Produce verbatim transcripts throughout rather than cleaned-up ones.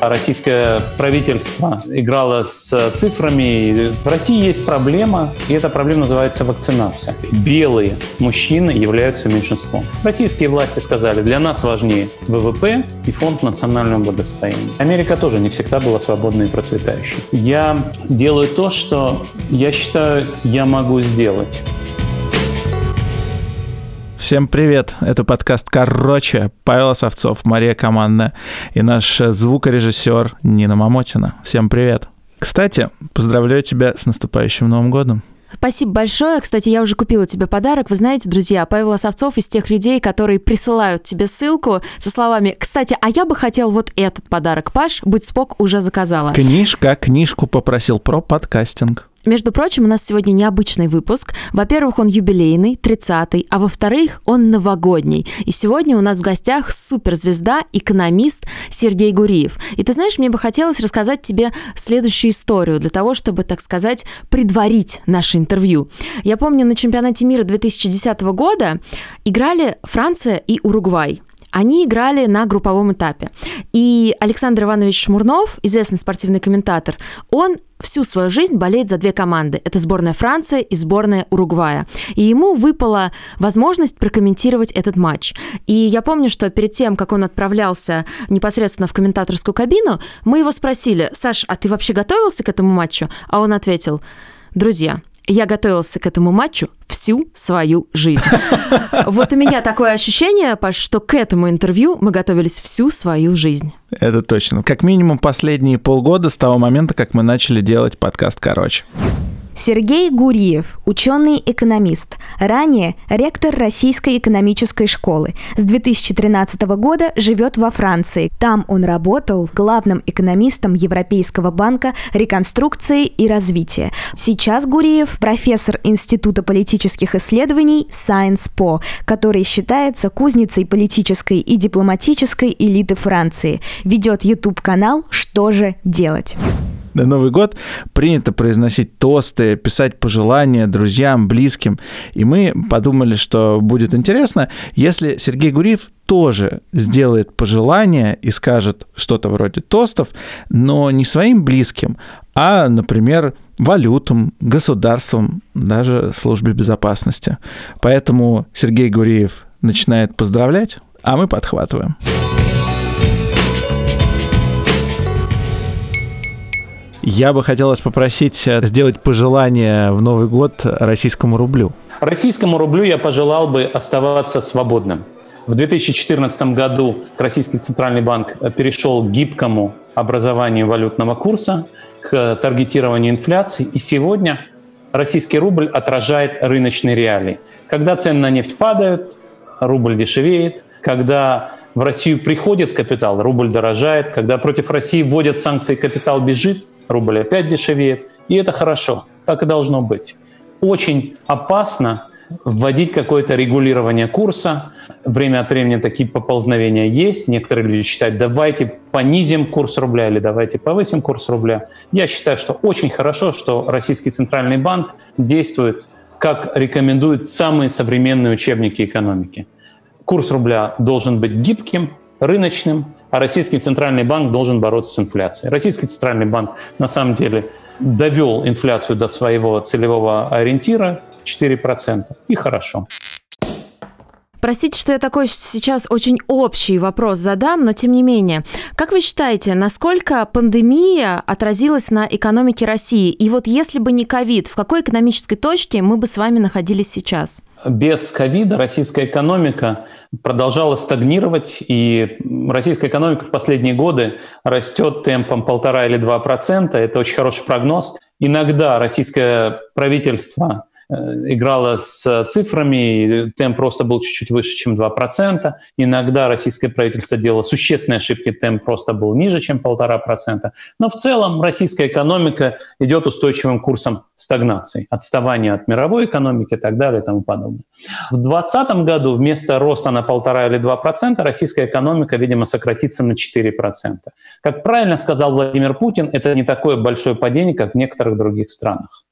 российское правительство играло с цифрами. В России есть проблема, и эта проблема называется вакцинация. Белые мужчины являются меньшинством. Российские власти сказали, для нас важнее вэ вэ пэ и фонд национального благосостояния. Америка тоже не всегда была свободной и процветающей. Я делаю то, что я считаю, я могу сделать. Всем привет! Это подкаст «Короче». Павел Осовцов, Мария Командная и наш звукорежиссер Нина Мамотина. Всем привет! Кстати, поздравляю тебя с наступающим Новым годом. Спасибо большое. Кстати, я уже купила тебе подарок. Вы знаете, друзья, Павел Осовцов из тех людей, которые присылают тебе ссылку со словами «Кстати, а я бы хотел вот этот подарок, Паш, будь спок, уже заказала». Книжка, книжку попросил про подкастинг. Между прочим, у нас сегодня необычный выпуск. Во-первых, он юбилейный, тридцатый, а во-вторых, он новогодний. И сегодня у нас в гостях суперзвезда, экономист Сергей Гуриев. И ты знаешь, мне бы хотелось рассказать тебе следующую историю для того, чтобы, так сказать, предварить наше интервью. Я помню, на чемпионате мира две тысячи десятого года играли Франция и Уругвай. Они играли на групповом этапе. И Александр Иванович Шмурнов, известный спортивный комментатор, он всю свою жизнь болеет за две команды. Это сборная Франции и сборная Уругвая. И ему выпала возможность прокомментировать этот матч. И я помню, что перед тем, как он отправлялся непосредственно в комментаторскую кабину, мы его спросили: «Саш, а ты вообще готовился к этому матчу?» А он ответил: «Друзья, я готовился к этому матчу всю свою жизнь». Вот у меня такое ощущение, Паш, что к этому интервью мы готовились всю свою жизнь. Это точно. Как минимум последние полгода с того момента, как мы начали делать подкаст «Короче». Сергей Гуриев, ученый-экономист, ранее ректор Российской экономической школы. С две тысячи тринадцатого года живет во Франции. Там он работал главным экономистом Европейского банка реконструкции и развития. Сейчас Гуриев – профессор Института политических исследований Science Po, который считается кузницей политической и дипломатической элиты Франции. Ведет YouTube-канал «Что же делать?». На Новый год принято произносить тосты, писать пожелания друзьям, близким. И мы подумали, что будет интересно, если Сергей Гуриев тоже сделает пожелания и скажет что-то вроде тостов, но не своим близким, а, например, валютам, государствам, даже службе безопасности. Поэтому Сергей Гуриев начинает поздравлять, а мы подхватываем. Я бы хотелось попросить сделать пожелание в Новый год российскому рублю. Российскому рублю я пожелал бы оставаться свободным. В две тысячи четырнадцатом году Российский центральный банк перешел к гибкому образованию валютного курса, к таргетированию инфляции. И сегодня российский рубль отражает рыночные реалии. Когда цены на нефть падают, рубль дешевеет. Когда в Россию приходит капитал, рубль дорожает. Когда против России вводят санкции, капитал бежит. Рубль опять дешевеет, и это хорошо, так и должно быть. Очень опасно вводить какое-то регулирование курса. Время от времени такие поползновения есть. Некоторые люди считают, давайте понизим курс рубля или давайте повысим курс рубля. Я считаю, что очень хорошо, что Российский центральный банк действует, как рекомендуют самые современные учебники экономики. Курс рубля должен быть гибким, рыночным, а Российский центральный банк должен бороться с инфляцией. Российский центральный банк на самом деле довел инфляцию до своего целевого ориентира четыре процента, и хорошо. Простите, что я такой сейчас очень общий вопрос задам, но тем не менее. Как вы считаете, насколько пандемия отразилась на экономике России? И вот если бы не ковид, в какой экономической точке мы бы с вами находились сейчас? Без ковида российская экономика продолжала стагнировать, и российская экономика в последние годы растет темпом полтора или два процента. Это очень хороший прогноз. Иногда российское правительство играла с цифрами, темп роста был чуть-чуть выше, чем два процента. Иногда российское правительство делало существенные ошибки, темп роста был ниже, чем полтора процента. Но в целом российская экономика идет устойчивым курсом стагнации, отставания от мировой экономики и так далее и тому подобное. В двадцатом году вместо роста на полтора или два процента российская экономика, видимо, сократится на четыре процента. Как правильно сказал Владимир Путин, это не такое большое падение, как в некоторых других странах.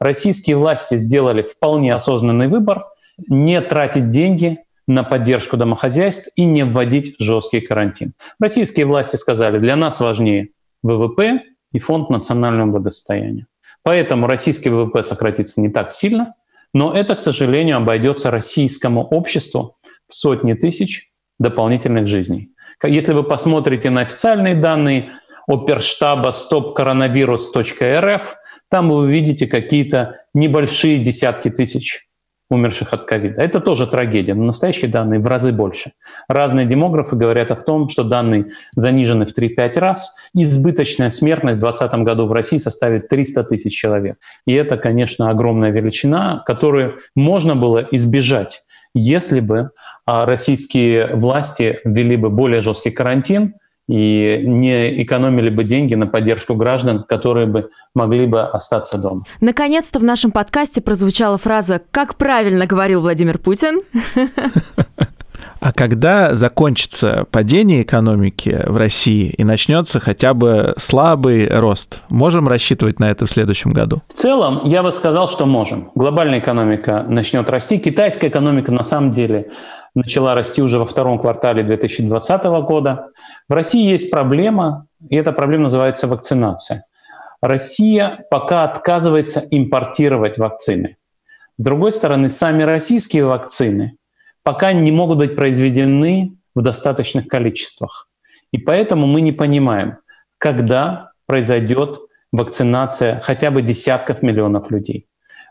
Российские власти сделали вполне осознанный выбор не тратить деньги на поддержку домохозяйств и не вводить жесткий карантин. Российские власти сказали, для нас важнее ВВП и фонд национального благосостояния. Поэтому российский ВВП сократится не так сильно, но это, к сожалению, обойдется российскому обществу в сотни тысяч дополнительных жизней. Если вы посмотрите на официальные данные оперштаба stopcoronavirus.рф, там вы увидите какие-то небольшие десятки тысяч умерших от ковида. Это тоже трагедия, но настоящие данные в разы больше. Разные демографы говорят о том, что данные занижены в три-пять раз. Избыточная смертность в двадцать двадцатом году в России составит триста тысяч человек. И это, конечно, огромная величина, которую можно было избежать, если бы российские власти ввели бы более жесткий карантин и не экономили бы деньги на поддержку граждан, которые бы могли бы остаться дома. Наконец-то в нашем подкасте прозвучала фраза «Как правильно говорил Владимир Путин». А когда закончится падение экономики в России и начнется хотя бы слабый рост? Можем рассчитывать на это в следующем году? В целом, я бы сказал, что можем. Глобальная экономика начнет расти. Китайская экономика на самом деле начала расти уже во втором квартале две тысячи двадцатого года. В России есть проблема, и эта проблема называется вакцинация. Россия пока отказывается импортировать вакцины. С другой стороны, сами российские вакцины пока не могут быть произведены в достаточных количествах. И поэтому мы не понимаем, когда произойдет вакцинация хотя бы десятков миллионов людей.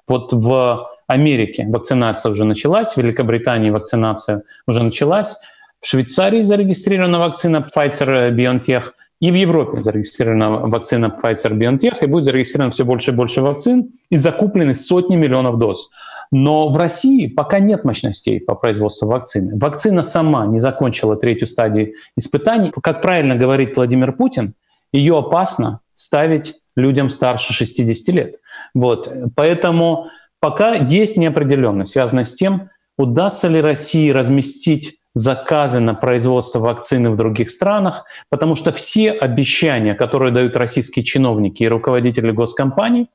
Вот в Америке вакцинация уже началась, в Великобритании вакцинация уже началась, в Швейцарии зарегистрирована вакцина Pfizer-BioNTech, и в Европе зарегистрирована вакцина Pfizer-BioNTech, и будет зарегистрировано все больше и больше вакцин, и закуплены сотни миллионов доз. Но в России пока нет мощностей по производству вакцины. Вакцина сама не закончила третью стадию испытаний. Как правильно говорит Владимир Путин, ее опасно ставить людям старше шестидесяти лет. Вот. Поэтому пока есть неопределенность, связанная с тем, удастся ли России разместить заказы на производство вакцины в других странах, потому что все обещания, которые дают российские чиновники и руководители госкомпаний,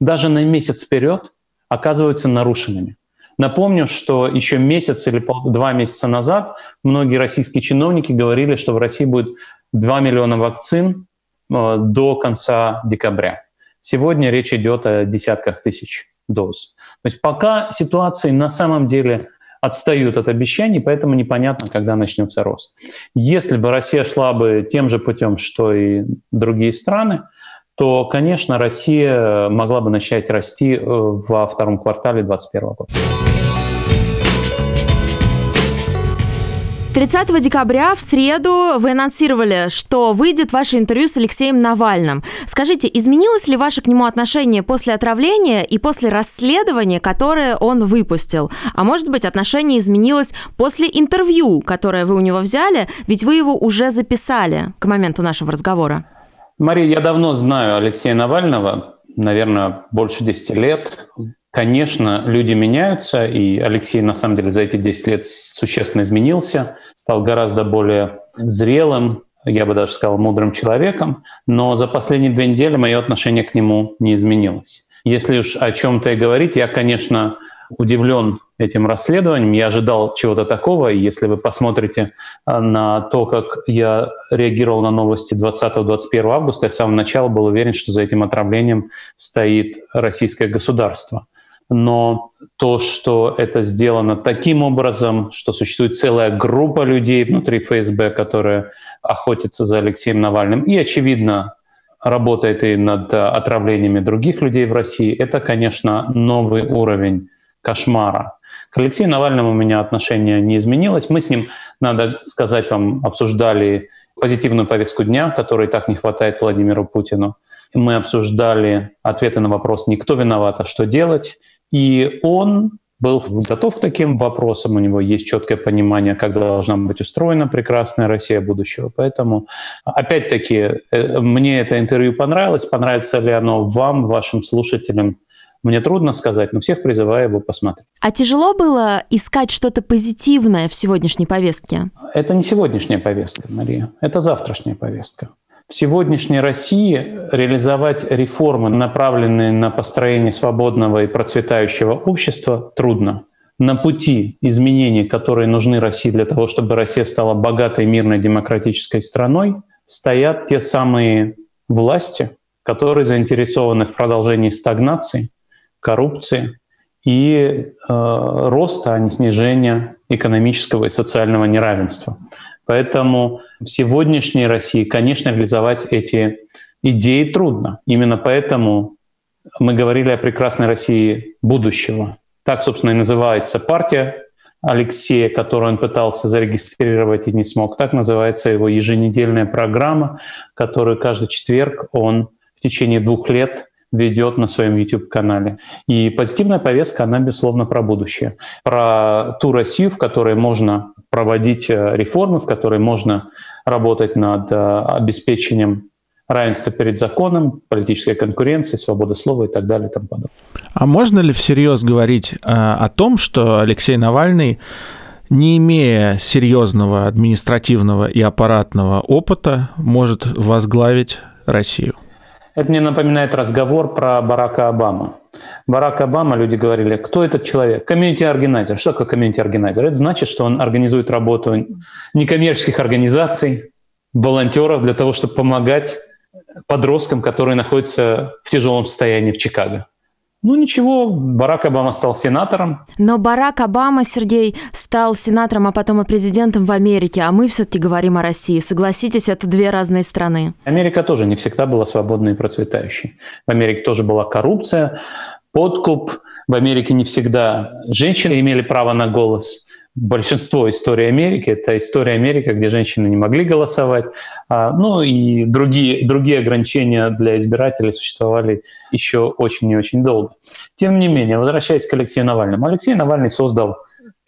даже на месяц вперед, оказываются нарушенными. Напомню, что еще месяц или два месяца назад многие российские чиновники говорили, что в России будет два миллиона вакцин до конца декабря. Сегодня речь идет о десятках тысяч доз. То есть пока ситуации на самом деле отстают от обещаний, поэтому непонятно, когда начнется рост. Если бы Россия шла бы тем же путем, что и другие страны, то, конечно, Россия могла бы начать расти во втором квартале две тысячи двадцать первого года. тридцатого декабря в среду вы анонсировали, что выйдет ваше интервью с Алексеем Навальным. Скажите, изменилось ли ваше к нему отношение после отравления и после расследования, которое он выпустил? А может быть, отношение изменилось после интервью, которое вы у него взяли, ведь вы его уже записали к моменту нашего разговора. Мария, я давно знаю Алексея Навального, наверное, больше десяти лет. Конечно, люди меняются, и Алексей, на самом деле, за эти десять лет существенно изменился, стал гораздо более зрелым, я бы даже сказал, мудрым человеком, но за последние две недели мое отношение к нему не изменилось. Если уж о чем-то и говорить, я, конечно, удивлен этим расследованием, я ожидал чего-то такого, и если вы посмотрите на то, как я реагировал на новости двадцатого-двадцать первого августа, я с самого начала был уверен, что за этим отравлением стоит российское государство. Но то, что это сделано таким образом, что существует целая группа людей внутри ФСБ, которые охотятся за Алексеем Навальным, и, очевидно, работает и над отравлениями других людей в России, это, конечно, новый уровень кошмара. К Алексею Навальному у меня отношение не изменилось. Мы с ним, надо сказать вам, обсуждали позитивную повестку дня, которой так не хватает Владимиру Путину. Мы обсуждали ответы на вопрос «Никто виноват, а что делать?». И он был готов к таким вопросам. У него есть четкое понимание, как должна быть устроена прекрасная Россия будущего. Поэтому, опять-таки, мне это интервью понравилось. Понравится ли оно вам, вашим слушателям? Мне трудно сказать, но всех призываю его посмотреть. А тяжело было искать что-то позитивное в сегодняшней повестке? Это не сегодняшняя повестка, Мария. Это завтрашняя повестка. В сегодняшней России реализовать реформы, направленные на построение свободного и процветающего общества, трудно. на пути изменений, которые нужны России для того, чтобы Россия стала богатой, мирной, демократической страной, стоят те самые власти, которые заинтересованы в продолжении стагнации, коррупции и э, роста, а не снижения экономического и социального неравенства. Поэтому в сегодняшней России, конечно, реализовать эти идеи трудно. Именно поэтому мы говорили о прекрасной России будущего. Так, собственно, и называется партия Алексея, которую он пытался зарегистрировать и не смог. Так называется его еженедельная программа, которую каждый четверг он в течение двух лет ведет на своем YouTube-канале. И позитивная повестка, она, безусловно, про будущее. Про ту Россию, в которой можно проводить реформы, в которой можно работать над обеспечением равенство перед законом, политическая конкуренция, свобода слова и так далее. И тому подобное. А можно ли всерьез говорить о том, что Алексей Навальный, не имея серьезного административного и аппаратного опыта, может возглавить Россию? Это мне напоминает разговор про Барака Обаму. Барак Обама, люди говорили, кто этот человек? Комьюнити-органайзер. Что такое комьюнити-органайзер? Это значит, что он организует работу некоммерческих организаций, волонтеров для того, чтобы помогать подросткам, которые находятся в тяжелом состоянии в Чикаго. Ну ничего, Барак Обама стал сенатором. Но Барак Обама, Сергей, стал сенатором, а потом и президентом в Америке, а мы все-таки говорим о России. Согласитесь, это две разные страны. Америка тоже не всегда была свободной и процветающей. В Америке тоже была коррупция, подкуп. В Америке не всегда женщины имели право на голос. Большинство истории Америки – это история Америки, где женщины не могли голосовать. Ну и другие, другие ограничения для избирателей существовали еще очень и очень долго. Тем не менее, возвращаясь к Алексею Навальному. Алексей Навальный создал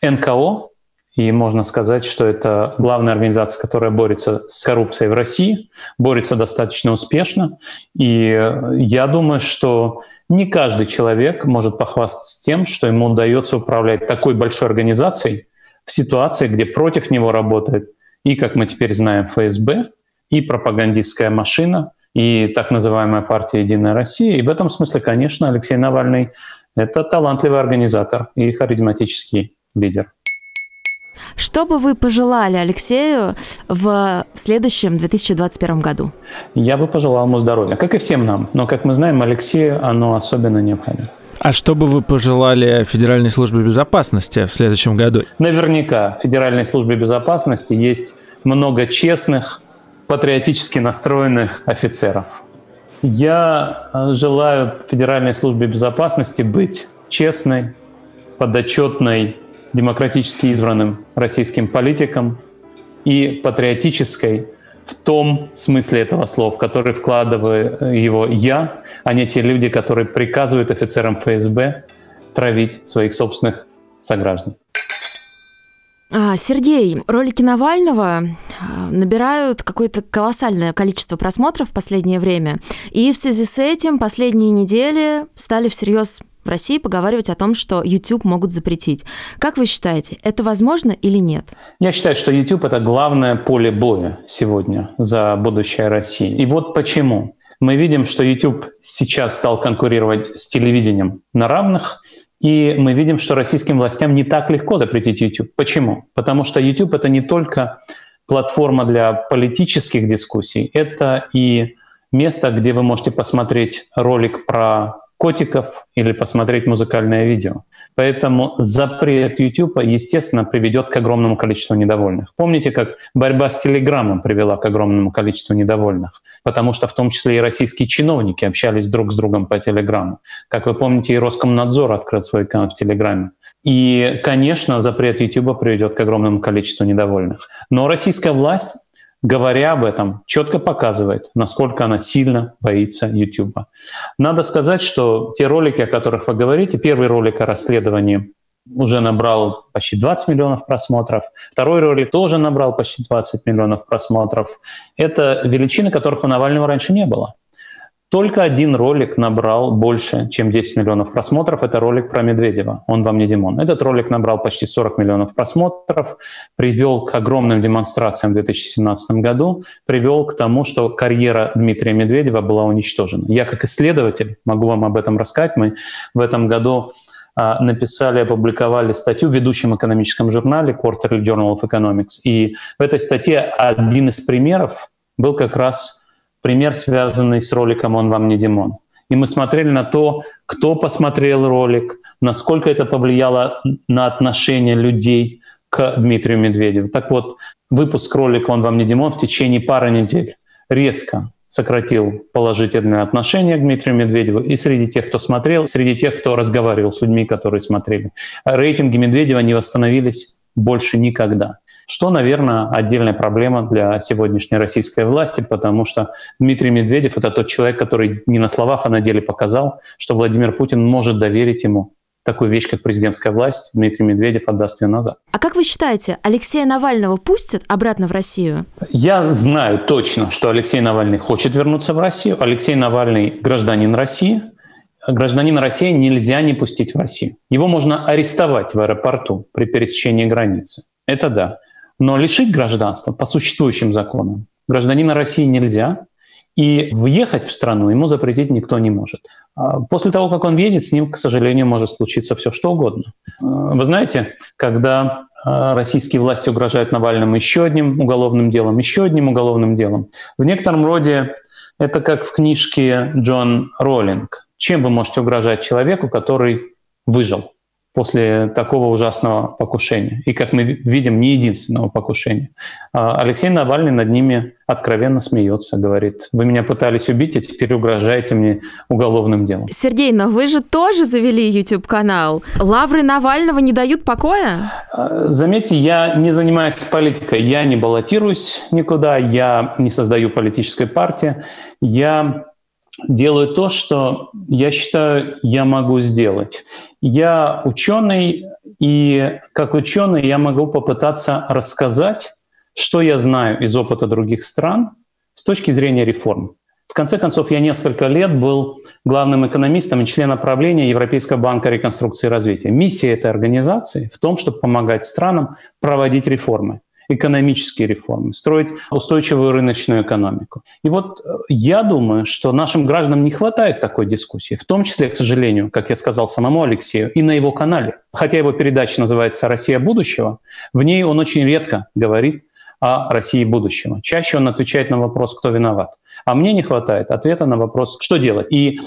эн ка о, и можно сказать, что это главная организация, которая борется с коррупцией в России, борется достаточно успешно. И я думаю, что не каждый человек может похвастаться тем, что ему удается управлять такой большой организацией, в ситуации, где против него работает и, как мы теперь знаем, эф эс бэ, и пропагандистская машина, и так называемая партия «Единая Россия». И в этом смысле, конечно, Алексей Навальный – это талантливый организатор и харизматический лидер. Что бы вы пожелали Алексею в следующем две тысячи двадцать первом году? Я бы пожелал ему здоровья, как и всем нам. Но, как мы знаем, Алексею оно особенно необходимо. А что бы вы пожелали Федеральной службе безопасности в следующем году? Наверняка в Федеральной службе безопасности есть много честных, патриотически настроенных офицеров. Я желаю Федеральной службе безопасности быть честной, подотчетной, демократически избранным российским политикам и патриотической в том смысле этого слова, в который вкладываю его я, а не те люди, которые приказывают офицерам эф эс бэ травить своих собственных сограждан. Сергей, ролики Навального набирают какое-то колоссальное количество просмотров в последнее время, и в связи с этим последние недели стали всерьез в России поговаривать о том, что YouTube могут запретить. Как вы считаете, это возможно или нет? Я считаю, что YouTube – это главное поле боя сегодня за будущее России. И вот почему. Мы видим, что YouTube сейчас стал конкурировать с телевидением на равных, и мы видим, что российским властям не так легко запретить YouTube. Почему? Потому что YouTube – это не только платформа для политических дискуссий, это и место, где вы можете посмотреть ролик про котиков или посмотреть музыкальное видео. Поэтому запрет YouTube, естественно, приведет к огромному количеству недовольных. Помните, как борьба с Телеграмом привела к огромному количеству недовольных? Потому что в том числе и российские чиновники общались друг с другом по Телеграму. Как вы помните, и Роскомнадзор открыл свой канал в Телеграме. И, конечно, запрет YouTube приведет к огромному количеству недовольных. Но российская власть, говоря об этом, четко показывает, насколько она сильно боится YouTube. Надо сказать, что те ролики, о которых вы говорите, первый ролик о расследовании уже набрал почти двадцать миллионов просмотров, второй ролик тоже набрал почти двадцать миллионов просмотров. Это величины, которых у Навального раньше не было. Только один ролик набрал больше, чем десять миллионов просмотров. Это ролик про Медведева «Он вам не Димон». Этот ролик набрал почти сорок миллионов просмотров, привел к огромным демонстрациям в две тысячи семнадцатом году, привел к тому, что карьера Дмитрия Медведева была уничтожена. Я как исследователь могу вам об этом рассказать. Мы в этом году написали, опубликовали статью в ведущем экономическом журнале Quarterly Journal of Economics. И в этой статье один из примеров был как раз пример, связанный с роликом «Он вам не Димон». И мы смотрели на то, кто посмотрел ролик, насколько это повлияло на отношение людей к Дмитрию Медведеву. Так вот, выпуск ролика «Он вам не Димон» в течение пары недель резко сократил положительное отношение к Дмитрию Медведеву и среди тех, кто смотрел, и среди тех, кто разговаривал с людьми, которые смотрели. Рейтинги Медведева не восстановились больше никогда. Что, наверное, отдельная проблема для сегодняшней российской власти, потому что Дмитрий Медведев – это тот человек, который не на словах, а на деле показал, что Владимир Путин может доверить ему такую вещь, как президентская власть. Дмитрий Медведев отдаст ее назад. А как вы считаете, Алексея Навального пустят обратно в Россию? Я знаю точно, что Алексей Навальный хочет вернуться в Россию. Алексей Навальный – гражданин России. Гражданина России нельзя не пустить в Россию. Его можно арестовать в аэропорту при пересечении границы. Это да. Но лишить гражданства по существующим законам гражданина России нельзя, и въехать в страну ему запретить никто не может. После того, как он въедет, с ним, к сожалению, может случиться все что угодно. Вы знаете, когда российские власти угрожают Навальному еще одним уголовным делом, еще одним уголовным делом, в некотором роде это как в книжке Джон Роллинг. Чем вы можете угрожать человеку, который выжил после такого ужасного покушения? И, как мы видим, не единственного покушения. Алексей Навальный над ними откровенно смеется, говорит: «Вы меня пытались убить, а теперь угрожаете мне уголовным делом». Сергей, но вы же тоже завели YouTube-канал. Лавры Навального не дают покоя? Заметьте, я не занимаюсь политикой. Я не баллотируюсь никуда, я не создаю политической партии. Я делаю то, что я считаю, я могу сделать. Я ученый, и как ученый я могу попытаться рассказать, что я знаю из опыта других стран с точки зрения реформ. В конце концов, я несколько лет был главным экономистом и членом правления Европейского банка реконструкции и развития. Миссия этой организации в том, чтобы помогать странам проводить реформы, экономические реформы, строить устойчивую рыночную экономику. И вот я думаю, что нашим гражданам не хватает такой дискуссии, в том числе, к сожалению, как я сказал самому Алексею, и на его канале. Хотя его передача называется «Россия будущего», в ней он очень редко говорит о России будущего. Чаще он отвечает на вопрос, кто виноват. А мне не хватает ответа на вопрос, что делать. И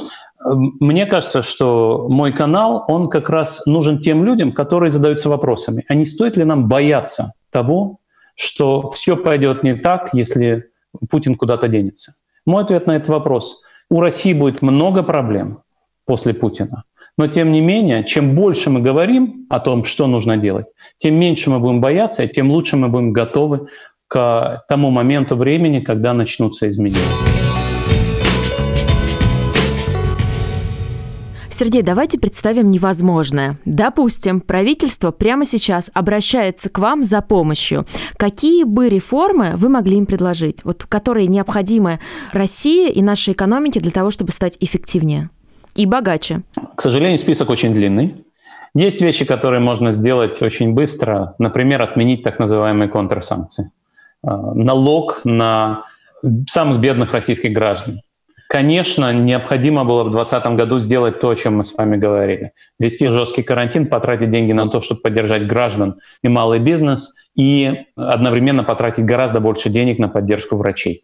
мне кажется, что мой канал, он как раз нужен тем людям, которые задаются вопросами, а не стоит ли нам бояться того, что все пойдет не так, если Путин куда-то денется. Мой ответ на этот вопрос: у России будет много проблем после Путина, но тем не менее, чем больше мы говорим о том, что нужно делать, тем меньше мы будем бояться, и тем лучше мы будем готовы к тому моменту времени, когда начнутся изменения. Сергей, давайте представим невозможное. Допустим, правительство прямо сейчас обращается к вам за помощью. Какие бы реформы вы могли им предложить, вот, которые необходимы России и нашей экономике для того, чтобы стать эффективнее и богаче? К сожалению, список очень длинный. Есть вещи, которые можно сделать очень быстро. Например, отменить так называемые контрсанкции. Налог на самых бедных российских граждан. Конечно, необходимо было в двадцатом году сделать то, о чем мы с вами говорили. Ввести жесткий карантин, потратить деньги на то, чтобы поддержать граждан и малый бизнес, и одновременно потратить гораздо больше денег на поддержку врачей.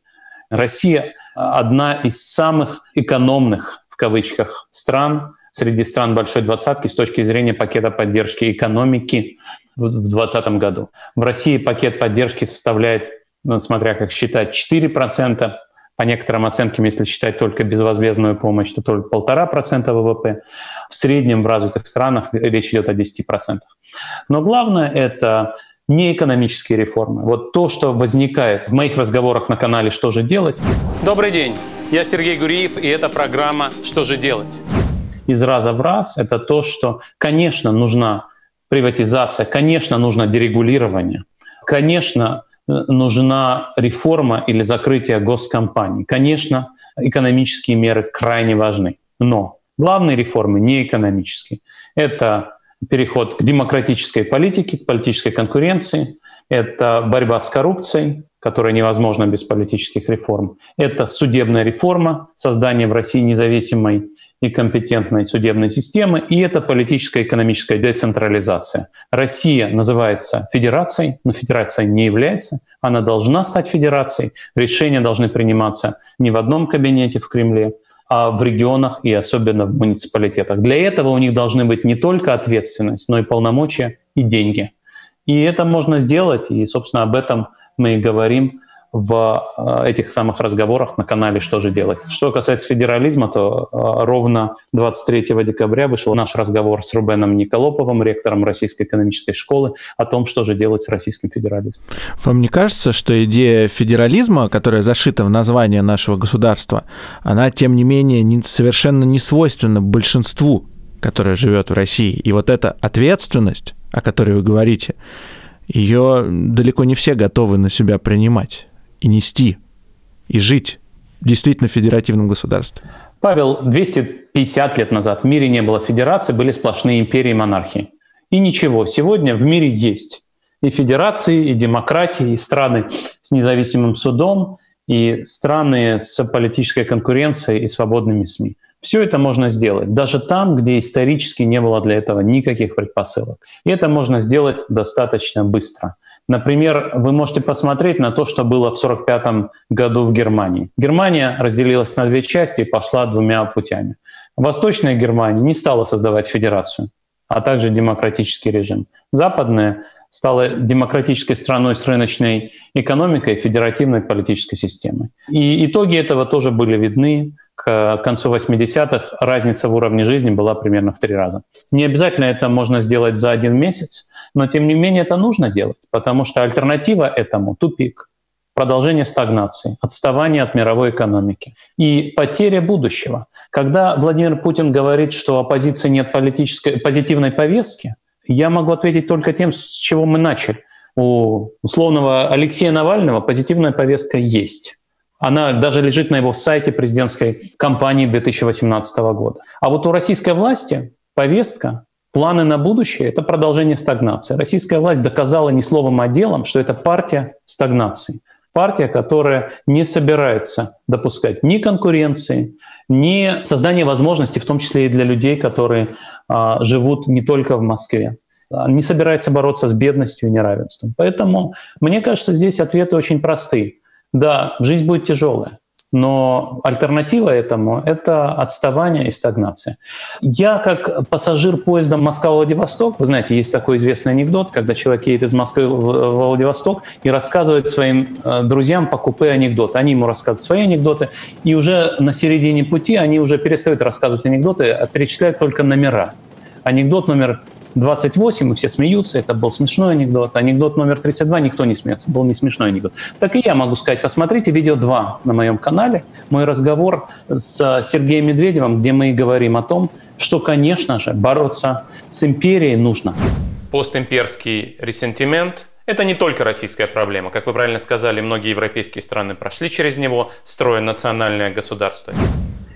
Россия одна из самых экономных, в кавычках, стран среди стран большой двадцатки с точки зрения пакета поддержки экономики в двадцатом году. В России пакет поддержки составляет, смотря как считать, четыре процента. По некоторым оценкам, если считать только безвозмездную помощь, то только полтора процента вэ вэ пэ. В среднем в развитых странах речь идет о десяти процентах. Но главное – это не экономические реформы. Вот то, что возникает в моих разговорах на канале «Что же делать?». Добрый день, я Сергей Гуриев, и это программа «Что же делать?». Из раза в раз это то, что, конечно, нужна приватизация, конечно, нужно дерегулирование, конечно, нужна реформа или закрытие госкомпаний. Конечно, экономические меры крайне важны. Но главные реформы не экономические. Это переход к демократической политике, к политической конкуренции, это борьба с коррупцией, которая невозможна без политических реформ. Это судебная реформа, создание в России независимой и компетентной судебной системы, и это политическая и экономическая децентрализация. Россия называется федерацией, но федерацией не является, она должна стать федерацией, решения должны приниматься не в одном кабинете в Кремле, а в регионах и особенно в муниципалитетах. Для этого у них должны быть не только ответственность, но и полномочия, и деньги. И это можно сделать, и, собственно, об этом мы и говорим в этих самых разговорах на канале «Что же делать?». Что касается федерализма, то ровно двадцать третьего декабря вышел наш разговор с Рубеном Николоповым, ректором Российской экономической школы, о том, что же делать с российским федерализмом. Вам не кажется, что идея федерализма, которая зашита в название нашего государства, она, тем не менее, совершенно не свойственна большинству, которое живет в России? И вот эта ответственность, о которой вы говорите, ее далеко не все готовы на себя принимать и нести, и жить в действительно федеративном государстве. Павел, двести пятьдесят лет назад в мире не было федерации, были сплошные империи и монархии. И ничего, сегодня в мире есть и федерации, и демократии, и страны с независимым судом, и страны с политической конкуренцией и свободными СМИ. Все это можно сделать, даже там, где исторически не было для этого никаких предпосылок. И это можно сделать достаточно быстро. Например, вы можете посмотреть на то, что было в сорок пятом году в Германии. Германия разделилась на две части и пошла двумя путями. Восточная Германия не стала создавать федерацию, а также демократический режим. Западная стала демократической страной с рыночной экономикой и федеративной политической системой. И итоги этого тоже были видны. К концу восьмидесятых разница в уровне жизни была примерно в три раза. Не обязательно это можно сделать за один месяц, но тем не менее это нужно делать, потому что альтернатива этому — тупик, продолжение стагнации, отставание от мировой экономики и потеря будущего. Когда Владимир Путин говорит, что у оппозиции нет политической, позитивной повестки, я могу ответить только тем, с чего мы начали. У условного Алексея Навального позитивная повестка есть. Она даже лежит на его сайте президентской кампании две тысячи восемнадцатого года. А вот у российской власти повестка, планы на будущее — это продолжение стагнации. Российская власть доказала не словом, а делом, что это партия стагнации. Партия, которая не собирается допускать ни конкуренции, ни создания возможностей, в том числе и для людей, которые а, живут не только в Москве. Не собирается бороться с бедностью и неравенством. Поэтому, мне кажется, здесь ответы очень простые. Да, жизнь будет тяжелая, но альтернатива этому – это отставание и стагнация. Я как пассажир поезда Москва-Владивосток, вы знаете, есть такой известный анекдот, когда человек едет из Москвы в Владивосток и рассказывает своим друзьям по купе анекдоты. Они ему рассказывают свои анекдоты, и уже на середине пути они уже перестают рассказывать анекдоты, а перечисляют только номера. Анекдот номер двадцать восемь, и все смеются, это был смешной анекдот. Анекдот номер тридцать два, никто не смеется, был не смешной анекдот. Так и я могу сказать, посмотрите видео два на моем канале, мой разговор с Сергеем Медведевым, где мы и говорим о том, что, конечно же, бороться с империей нужно. Постимперский ресентимент – это не только российская проблема. Как вы правильно сказали, многие европейские страны прошли через него, строя национальное государство.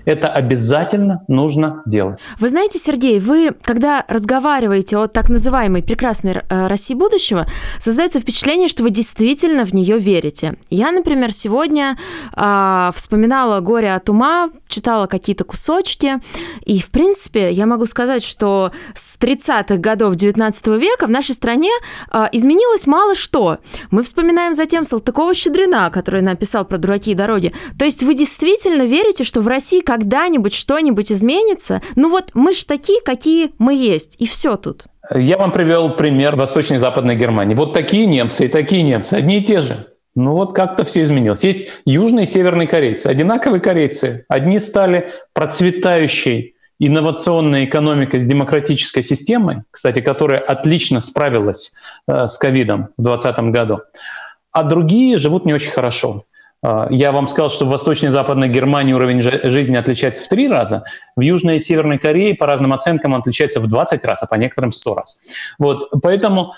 Это обязательно нужно делать. Вы знаете, Сергей, вы, когда разговариваете о так называемой прекрасной России будущего, создается впечатление, что вы действительно в нее верите. Я, например, сегодня э, вспоминала «Горе от ума», читала какие-то кусочки, и, в принципе, я могу сказать, что с тридцатых годов девятнадцатого века в нашей стране э, изменилось мало что. Мы вспоминаем затем Салтыкова-Щедрина, который написал про дураки и дороги. То есть вы действительно верите, что в России как когда-нибудь что-нибудь изменится? Ну вот мы ж такие, какие мы есть, и все тут. Я вам привел пример Восточной и Западной Германии. Вот такие немцы и такие немцы, одни и те же. Ну вот как-то все изменилось. Есть южные и северные корейцы, одинаковые корейцы. Одни стали процветающей инновационной экономикой с демократической системой, кстати, которая отлично справилась э, с ковидом в двадцатом году, а другие живут не очень хорошо. Я вам сказал, что в Восточной и Западной Германии уровень жизни отличается в три раза, в Южной и Северной Корее по разным оценкам он отличается в двадцать раз, а по некоторым в сто раз. Вот. Поэтому,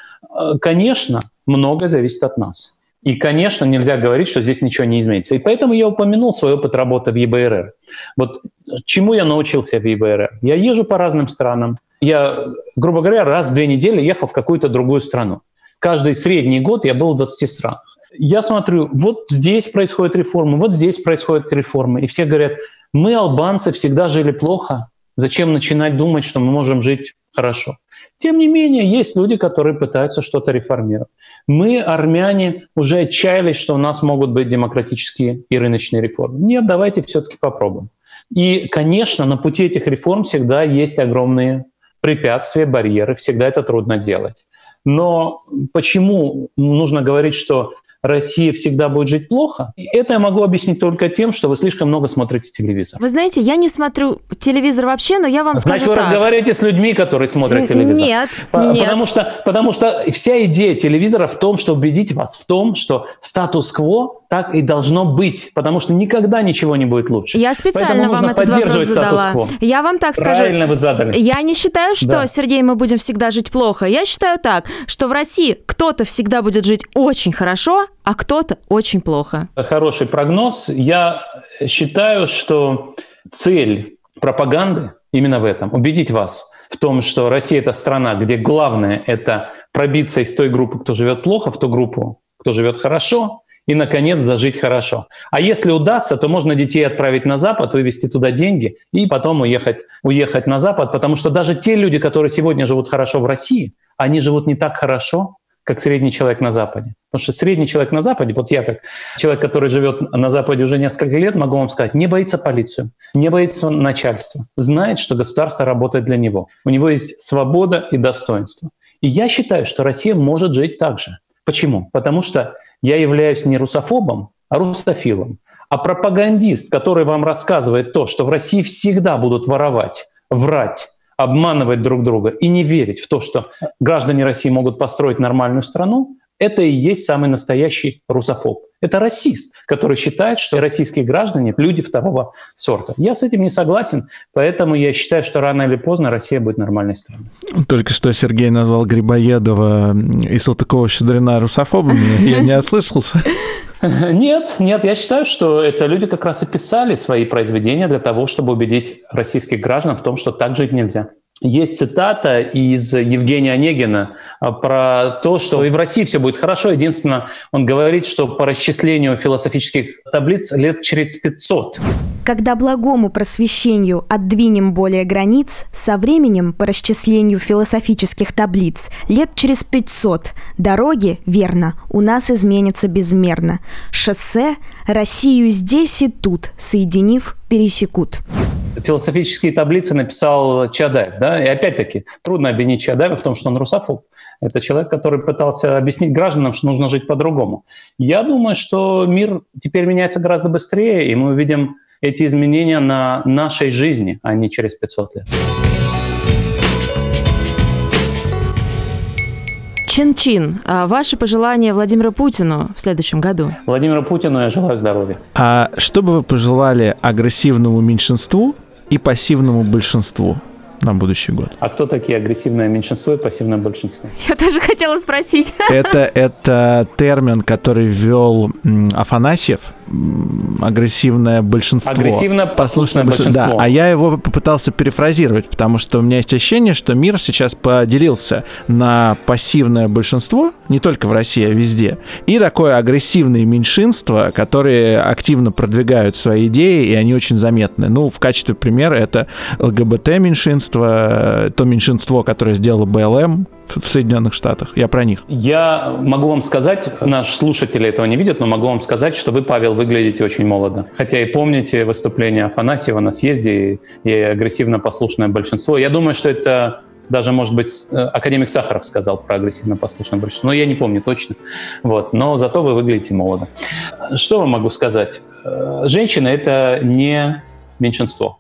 конечно, многое зависит от нас. И, конечно, нельзя говорить, что здесь ничего не изменится. И поэтому я упомянул свой опыт работы в ЕБРР. Вот чему я научился в ЕБРР? Я езжу по разным странам. Я, грубо говоря, раз в две недели ехал в какую-то другую страну. Каждый средний год я был в двадцати странах. Я смотрю, вот здесь происходят реформы, вот здесь происходят реформы. И все говорят, мы, албанцы, всегда жили плохо. Зачем начинать думать, что мы можем жить хорошо? Тем не менее, есть люди, которые пытаются что-то реформировать. Мы, армяне, уже отчаялись, что у нас могут быть демократические и рыночные реформы. Нет, давайте все-таки попробуем. И, конечно, на пути этих реформ всегда есть огромные препятствия, барьеры. Всегда это трудно делать. Но почему нужно говорить, что Россия всегда будет жить плохо? Это я могу объяснить только тем, что вы слишком много смотрите телевизор. Вы знаете, я не смотрю телевизор вообще, но я вам Значит, скажу так. Значит, вы разговариваете с людьми, которые смотрят телевизор? Нет, По- нет. Потому что, потому что вся идея телевизора в том, что убедить вас в том, что статус-кво так и должно быть, потому что никогда ничего не будет лучше. Я специально Поэтому вам этот вопрос задала. Я вам так скажу. Правильно вы задали. Я не считаю, что, да. Сергей, мы будем всегда жить плохо. Я считаю так, что в России кто-то всегда будет жить очень хорошо, а кто-то очень плохо. Хороший прогноз. Я считаю, что цель пропаганды именно в этом. Убедить вас в том, что Россия – это страна, где главное – это пробиться из той группы, кто живет плохо, в ту группу, кто живет хорошо, и, наконец, зажить хорошо. А если удастся, то можно детей отправить на Запад, вывести туда деньги и потом уехать, уехать на Запад, потому что даже те люди, которые сегодня живут хорошо в России, они живут не так хорошо, как средний человек на Западе. Потому что средний человек на Западе, вот я как человек, который живет на Западе уже несколько лет, могу вам сказать, не боится полицию, не боится начальства, знает, что государство работает для него. У него есть свобода и достоинство. И я считаю, что Россия может жить так же. Почему? Потому что я являюсь не русофобом, а русофилом. А пропагандист, который вам рассказывает то, что в России всегда будут воровать, врать, обманывать друг друга и не верить в то, что граждане России могут построить нормальную страну, это и есть самый настоящий русофоб. Это расист, который считает, что российские граждане – люди второго сорта. Я с этим не согласен, поэтому я считаю, что рано или поздно Россия будет нормальной страной. Только что Сергей назвал Грибоедова и Салтыкова-Щедрина русофобами. Я не ослышался. Нет, нет, я считаю, что это люди как раз и писали свои произведения для того, чтобы убедить российских граждан в том, что так жить нельзя. Есть цитата из Евгения Онегина про то, что и в России все будет хорошо. Единственное, он говорит, что по расчислению философических таблиц лет через пятьсот. Когда благому просвещению отдвинем более границ, со временем по расчислению философических таблиц лет через пятьсот дороги, верно, у нас изменятся безмерно. Шоссе Россию здесь и тут, соединив, пересекут. Философические таблицы написал Чадаев, да, и опять-таки трудно обвинить Чадаева в том, что он русофоб. Это человек, который пытался объяснить гражданам, что нужно жить по-другому. Я думаю, что мир теперь меняется гораздо быстрее, и мы увидим эти изменения на нашей жизни, а не через пятьсот лет. Чин-чин. Ваши пожелания Владимиру Путину в следующем году? Владимиру Путину я желаю здоровья. А что бы вы пожелали агрессивному меньшинству и пассивному большинству на будущий год? А кто такие агрессивное меньшинство и пассивное большинство? Я тоже хотела спросить. Это, это термин, который ввел Афанасьев. Агрессивное большинство. Агрессивное послушное большинство. Да, а я его попытался перефразировать, потому что у меня есть ощущение, что мир сейчас поделился на пассивное большинство, не только в России, а везде, и такое агрессивное меньшинство, которые активно продвигают свои идеи, и они очень заметны. Ну, в качестве примера это ЛГБТ-меньшинство, то меньшинство, которое сделало БЛМ в Соединенных Штатах. Я про них. Я могу вам сказать, наши слушатели этого не видят, но могу вам сказать, что вы, Павел, выглядите очень молодо. Хотя и помните выступление Афанасьева на съезде и, и агрессивно-послушное большинство. Я думаю, что это даже, может быть, академик Сахаров сказал про агрессивно-послушное большинство. Но я не помню точно. Вот. Но зато вы выглядите молодо. Что вам могу сказать? Женщины — это не меньшинство.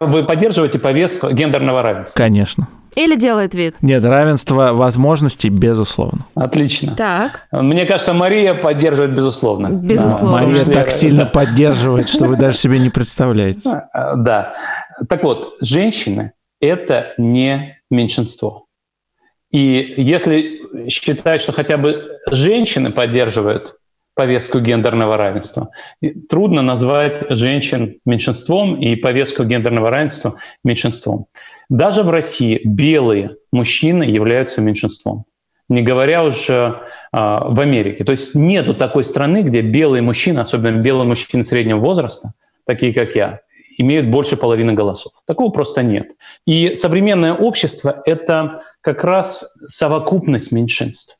Вы поддерживаете повестку гендерного равенства? Конечно. Или делает вид? Нет, равенство возможностей, безусловно. Отлично. Так. Мне кажется, Мария поддерживает, безусловно. Безусловно. Да, Мария так сильно поддерживает, что вы даже себе не представляете. Да. Так вот, женщины – это не меньшинство. И если считать, что хотя бы женщины поддерживают повестку гендерного равенства, трудно назвать женщин меньшинством и повестку гендерного равенства меньшинством. Даже в России белые мужчины являются меньшинством. не говоря уж э, в Америке. То есть нету такой страны, где белые мужчины, особенно белые мужчины среднего возраста, такие как я, имеют больше половины голосов. Такого просто нет. И современное общество — это как раз совокупность меньшинств.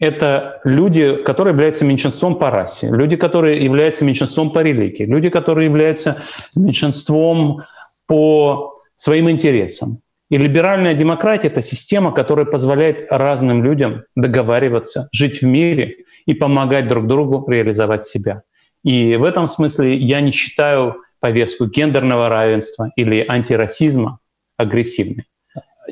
Это люди, которые являются меньшинством по расе, люди, которые являются меньшинством по религии, люди, которые являются меньшинством по своим интересам. И либеральная демократия — это система, которая позволяет разным людям договариваться, жить в мире и помогать друг другу реализовать себя. И в этом смысле я не считаю повестку гендерного равенства или антирасизма агрессивной.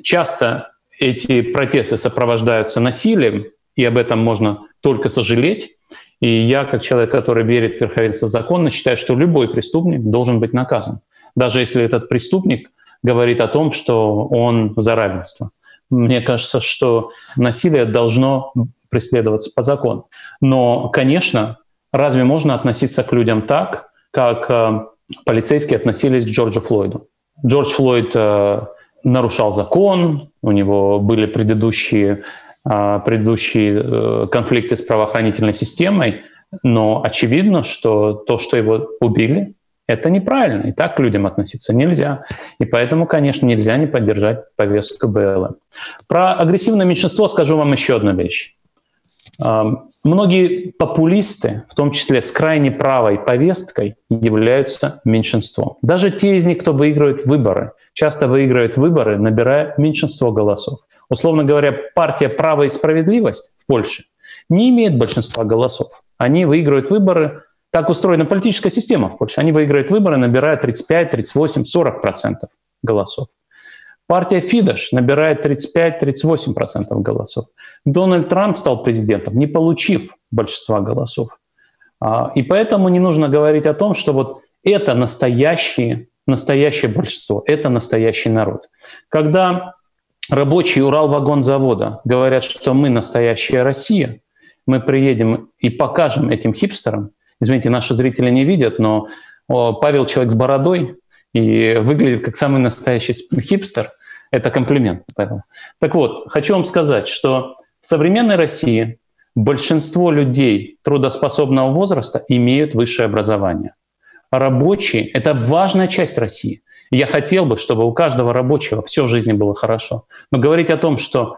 Часто эти протесты сопровождаются насилием, и об этом можно только сожалеть. И я, как человек, который верит в верховенство закона, считаю, что любой преступник должен быть наказан, даже если этот преступник говорит о том, что он за равенство. Мне кажется, что насилие должно преследоваться по закону. Но, конечно, разве можно относиться к людям так, как полицейские относились к Джорджу Флойду? Джордж Флойд э, нарушал закон, у него были предыдущие, э, предыдущие э, конфликты с правоохранительной системой, но очевидно, что то, что его убили, это неправильно, и так к людям относиться нельзя. И поэтому, конечно, нельзя не поддержать повестку БЛМ. Про агрессивное меньшинство скажу вам еще одну вещь. Многие популисты, в том числе с крайне правой повесткой, являются меньшинством. Даже те из них, кто выигрывает выборы, часто выигрывают выборы, набирая меньшинство голосов. Условно говоря, партия «Право и справедливость» в Польше не имеет большинства голосов. Они выигрывают выборы, так устроена политическая система в Польше, они выигрывают выборы, набирая тридцать пять, тридцать восемь, сорок процентов голосов. Партия Фидеш набирает тридцать пять, тридцать восемь процентов голосов. Дональд Трамп стал президентом, не получив большинства голосов. И поэтому не нужно говорить о том, что вот это настоящее, настоящее большинство, это настоящий народ. Когда рабочие Уралвагонзавода говорят, что мы настоящая Россия, мы приедем и покажем этим хипстерам, извините, наши зрители не видят, но Павел человек с бородой, и выглядит как самый настоящий хипстер. Это комплимент. Так вот, хочу вам сказать, что в современной России большинство людей трудоспособного возраста имеют высшее образование. Рабочие – это важная часть России. Я хотел бы, чтобы у каждого рабочего все в жизни было хорошо. Но говорить о том, что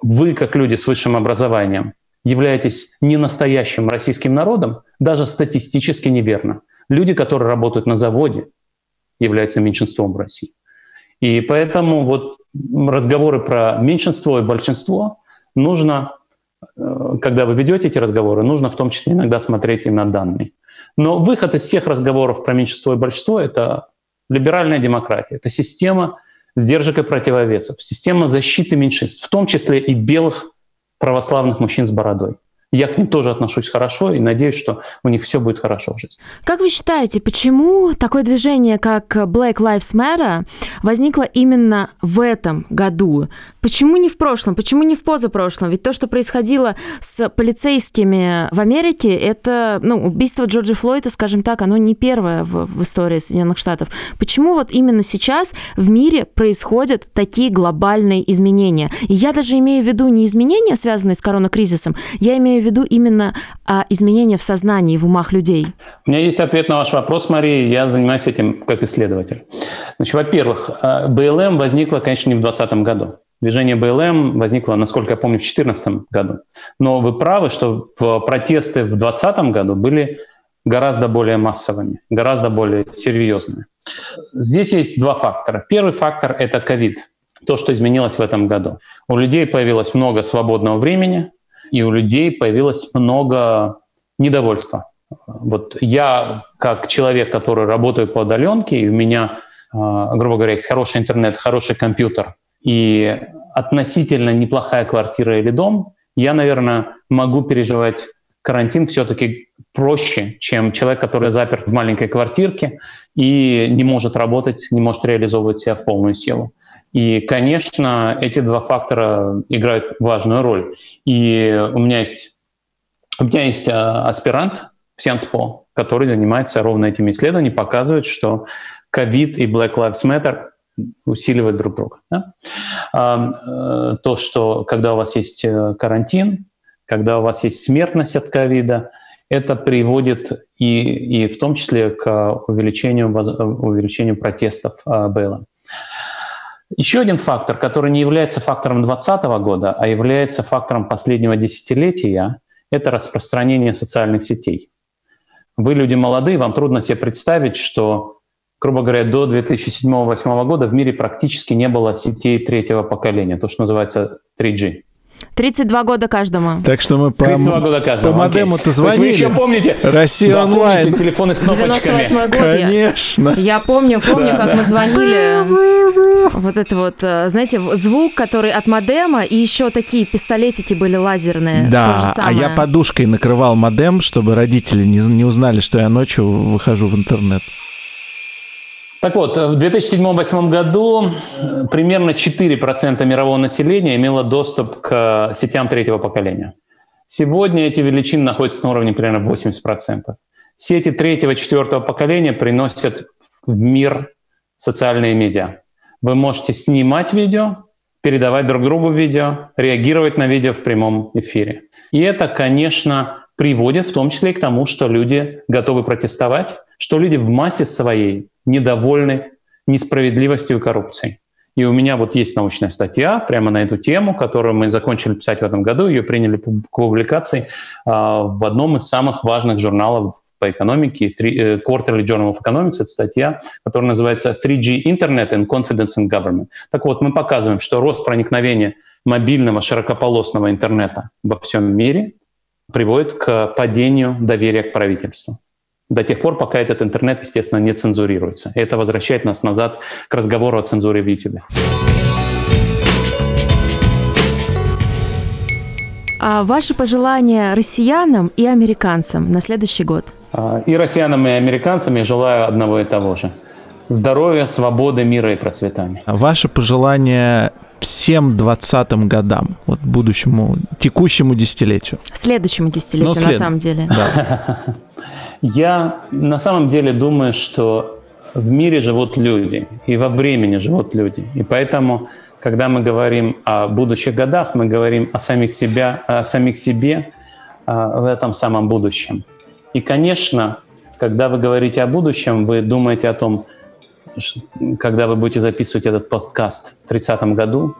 вы, как люди с высшим образованием, являетесь ненастоящим российским народом, даже статистически неверно. Люди, которые работают на заводе, являются меньшинством в России. И поэтому вот разговоры про меньшинство и большинство нужно, когда вы ведете эти разговоры, нужно в том числе иногда смотреть и на данные. Но выход из всех разговоров про меньшинство и большинство – это либеральная демократия, это система сдержек и противовесов, система защиты меньшинств, в том числе и белых православных мужчин с бородой. Я к ним тоже отношусь хорошо и надеюсь, что у них все будет хорошо в жизни. Как вы считаете, почему такое движение, как Black Lives Matter, возникло именно в этом году? Почему не в прошлом? Почему не в позапрошлом? Ведь то, что происходило с полицейскими в Америке, это, ну, убийство Джорджа Флойда, скажем так, оно не первое в, в истории Соединенных Штатов. Почему вот именно сейчас в мире происходят такие глобальные изменения? И я даже имею в виду не изменения, связанные с коронакризисом, я имею в виду именно а, изменения в сознании, в умах людей? У меня есть ответ на ваш вопрос, Мария. Я занимаюсь этим как исследователь. Значит, во-первых, БЛМ возникло, конечно, не в двадцатом году. Движение БЛМ возникло, насколько я помню, в две тысячи четырнадцатом году. Но вы правы, что протесты в двадцатом году были гораздо более массовыми, гораздо более серьезными. Здесь есть два фактора. Первый фактор – это ковид, то, что изменилось в этом году. У людей появилось много свободного времени, и у людей появилось много недовольства. Вот я, как человек, который работает по удаленке, и у меня, грубо говоря, есть хороший интернет, хороший компьютер и относительно неплохая квартира или дом, я, наверное, могу переживать карантин все-таки проще, чем человек, который заперт в маленькой квартирке и не может работать, не может реализовывать себя в полную силу. И, конечно, эти два фактора играют важную роль. И у меня есть, у меня есть аспирант в Science Po, который занимается ровно этими исследованиями, показывает, что ковид и Black Lives Matter усиливать друг друга. Да? То, что когда у вас есть карантин, когда у вас есть смертность от ковида, это приводит и, и в том числе к увеличению, увеличению протестов БЛМ. Еще один фактор, который не является фактором двадцатого года, а является фактором последнего десятилетия, это распространение социальных сетей. Вы люди молодые, вам трудно себе представить, что, грубо говоря, до две тысячи седьмого-две тысячи восьмого года в мире практически не было сетей третьего поколения, то, что называется три джи. тридцать два года каждому. Так что мы по, по модему-то звонили. Вы еще помните? Россия да, онлайн. Помните телефоны с кнопочками. девяносто восьмой год. Конечно. Я, я помню, помню, да, как да. мы звонили. Вот это вот, знаете, звук, который от модема, и еще такие пистолетики были лазерные. Да, а я подушкой накрывал модем, чтобы родители не, не узнали, что я ночью выхожу в интернет. Так вот, в две тысячи седьмом-две тысячи восьмом году примерно четыре процента мирового населения имело доступ к сетям третьего поколения. Сегодня эти величины находятся на уровне примерно восемьдесят процентов. Сети третьего, четвертого поколения приносят в мир социальные медиа. Вы можете снимать видео, передавать друг другу видео, реагировать на видео в прямом эфире. И это, конечно, приводит в том числе и к тому, что люди готовы протестовать, что люди в массе своей недовольны несправедливостью и коррупцией. И у меня вот есть научная статья прямо на эту тему, которую мы закончили писать в этом году, ее приняли к публикации в одном из самых важных журналов по экономике, Quarterly Journal of Economics, это статья, которая называется «три джи Internet and Confidence in Government». Так вот, мы показываем, что рост проникновения мобильного широкополосного интернета во всем мире приводит к падению доверия к правительству. До тех пор, пока этот интернет, естественно, не цензурируется. Это возвращает нас назад к разговору о цензуре в YouTube. А ваши пожелания россиянам и американцам на следующий год? И россиянам, и американцам я желаю одного и того же. Здоровья, свободы, мира и процветания. А ваши пожелания всем двадцатым годам, вот будущему, текущему десятилетию? Следующему десятилетию, ну, след... на самом деле. Да. Я на самом деле думаю, что в мире живут люди, и во времени живут люди. И поэтому, когда мы говорим о будущих годах, мы говорим о самих, себя, о самих себе в этом самом будущем. И, конечно, когда вы говорите о будущем, вы думаете о том, когда вы будете записывать этот подкаст в тридцатом году,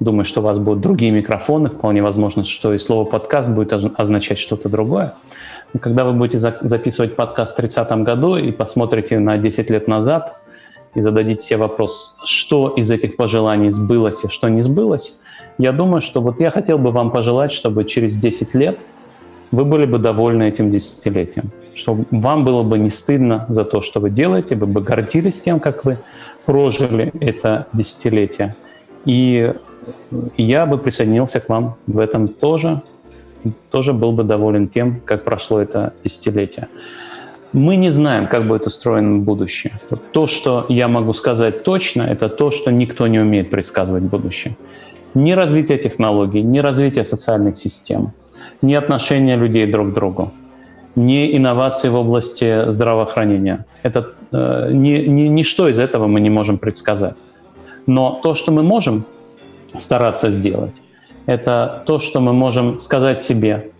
думаю, что у вас будут другие микрофоны, вполне возможно, что и слово «подкаст» будет означать что-то другое. Когда вы будете записывать подкаст в тридцатом году и посмотрите на десять лет назад и зададите себе вопрос, что из этих пожеланий сбылось и что не сбылось, я думаю, что вот я хотел бы вам пожелать, чтобы через десять лет вы были бы довольны этим десятилетием, чтобы вам было бы не стыдно за то, что вы делаете, вы бы гордились тем, как вы прожили это десятилетие. И я бы присоединился к вам в этом тоже, тоже был бы доволен тем, как прошло это десятилетие. Мы не знаем, как будет устроено будущее. То, что я могу сказать точно, это то, что никто не умеет предсказывать будущее. Ни развитие технологий, ни развитие социальных систем, ни отношения людей друг к другу, ни инновации в области здравоохранения. Это, э, ни, ни, ничто из этого мы не можем предсказать. Но то, что мы можем стараться сделать, это то, что мы можем сказать себе.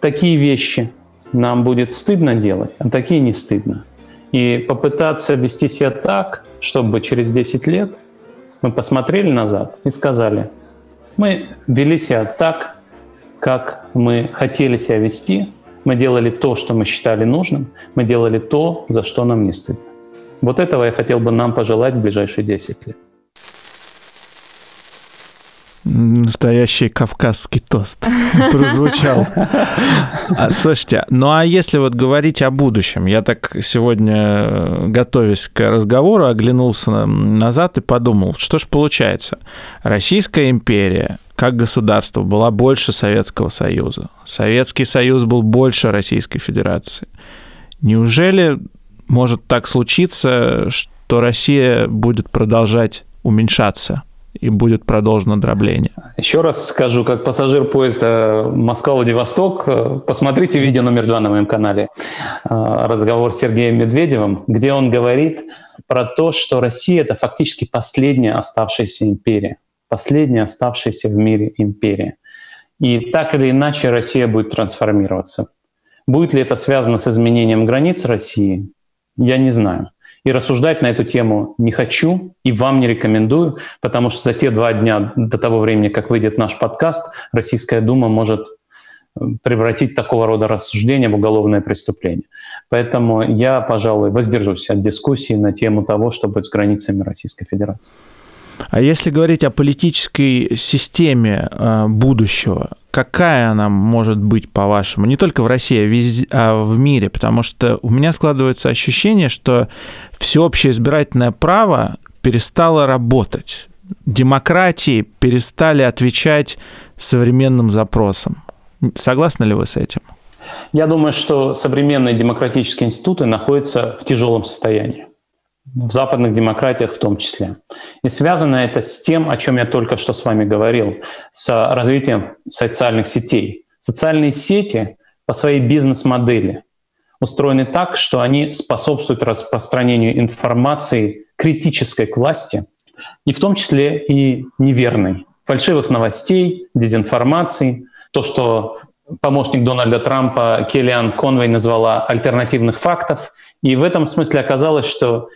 Такие вещи нам будет стыдно делать, а такие не стыдно. И попытаться вести себя так, чтобы через десять лет мы посмотрели назад и сказали, мы вели себя так, как мы хотели себя вести, мы делали то, что мы считали нужным, мы делали то, за что нам не стыдно. Вот этого я хотел бы нам пожелать в ближайшие десять лет. Настоящий кавказский тост прозвучал. Слушайте, ну а если вот говорить о будущем, я так сегодня, готовясь к разговору, оглянулся назад и подумал, что ж получается, Российская империя как государство была больше Советского Союза, Советский Союз был больше Российской Федерации. Неужели может так случиться, что Россия будет продолжать уменьшаться? И будет продолжено дробление. Еще раз скажу, как пассажир поезда Москва-Владивосток, посмотрите видео номер два на моем канале, разговор с Сергеем Медведевым, где он говорит про то, что Россия — это фактически последняя оставшаяся империя, последняя оставшаяся в мире империя. И так или иначе Россия будет трансформироваться. Будет ли это связано с изменением границ России, я не знаю. И рассуждать на эту тему не хочу и вам не рекомендую, потому что за те два дня до того времени, как выйдет наш подкаст, Российская Дума может превратить такого рода рассуждения в уголовное преступление. Поэтому я, пожалуй, воздержусь от дискуссии на тему того, что будет с границами Российской Федерации. А если говорить о политической системе будущего, какая она может быть, по-вашему, не только в России, а в мире? Потому что у меня складывается ощущение, что всеобщее избирательное право перестало работать. Демократии перестали отвечать современным запросам. Согласны ли вы с этим? Я думаю, что современные демократические институты находятся в тяжелом состоянии. В западных демократиях в том числе. И связано это с тем, о чем я только что с вами говорил, с развитием социальных сетей. Социальные сети по своей бизнес-модели устроены так, что они способствуют распространению информации критической к власти, и в том числе и неверной, фальшивых новостей, дезинформации, то, что помощник Дональда Трампа Келлиан Конвей назвала альтернативных фактов. И в этом смысле оказалось, что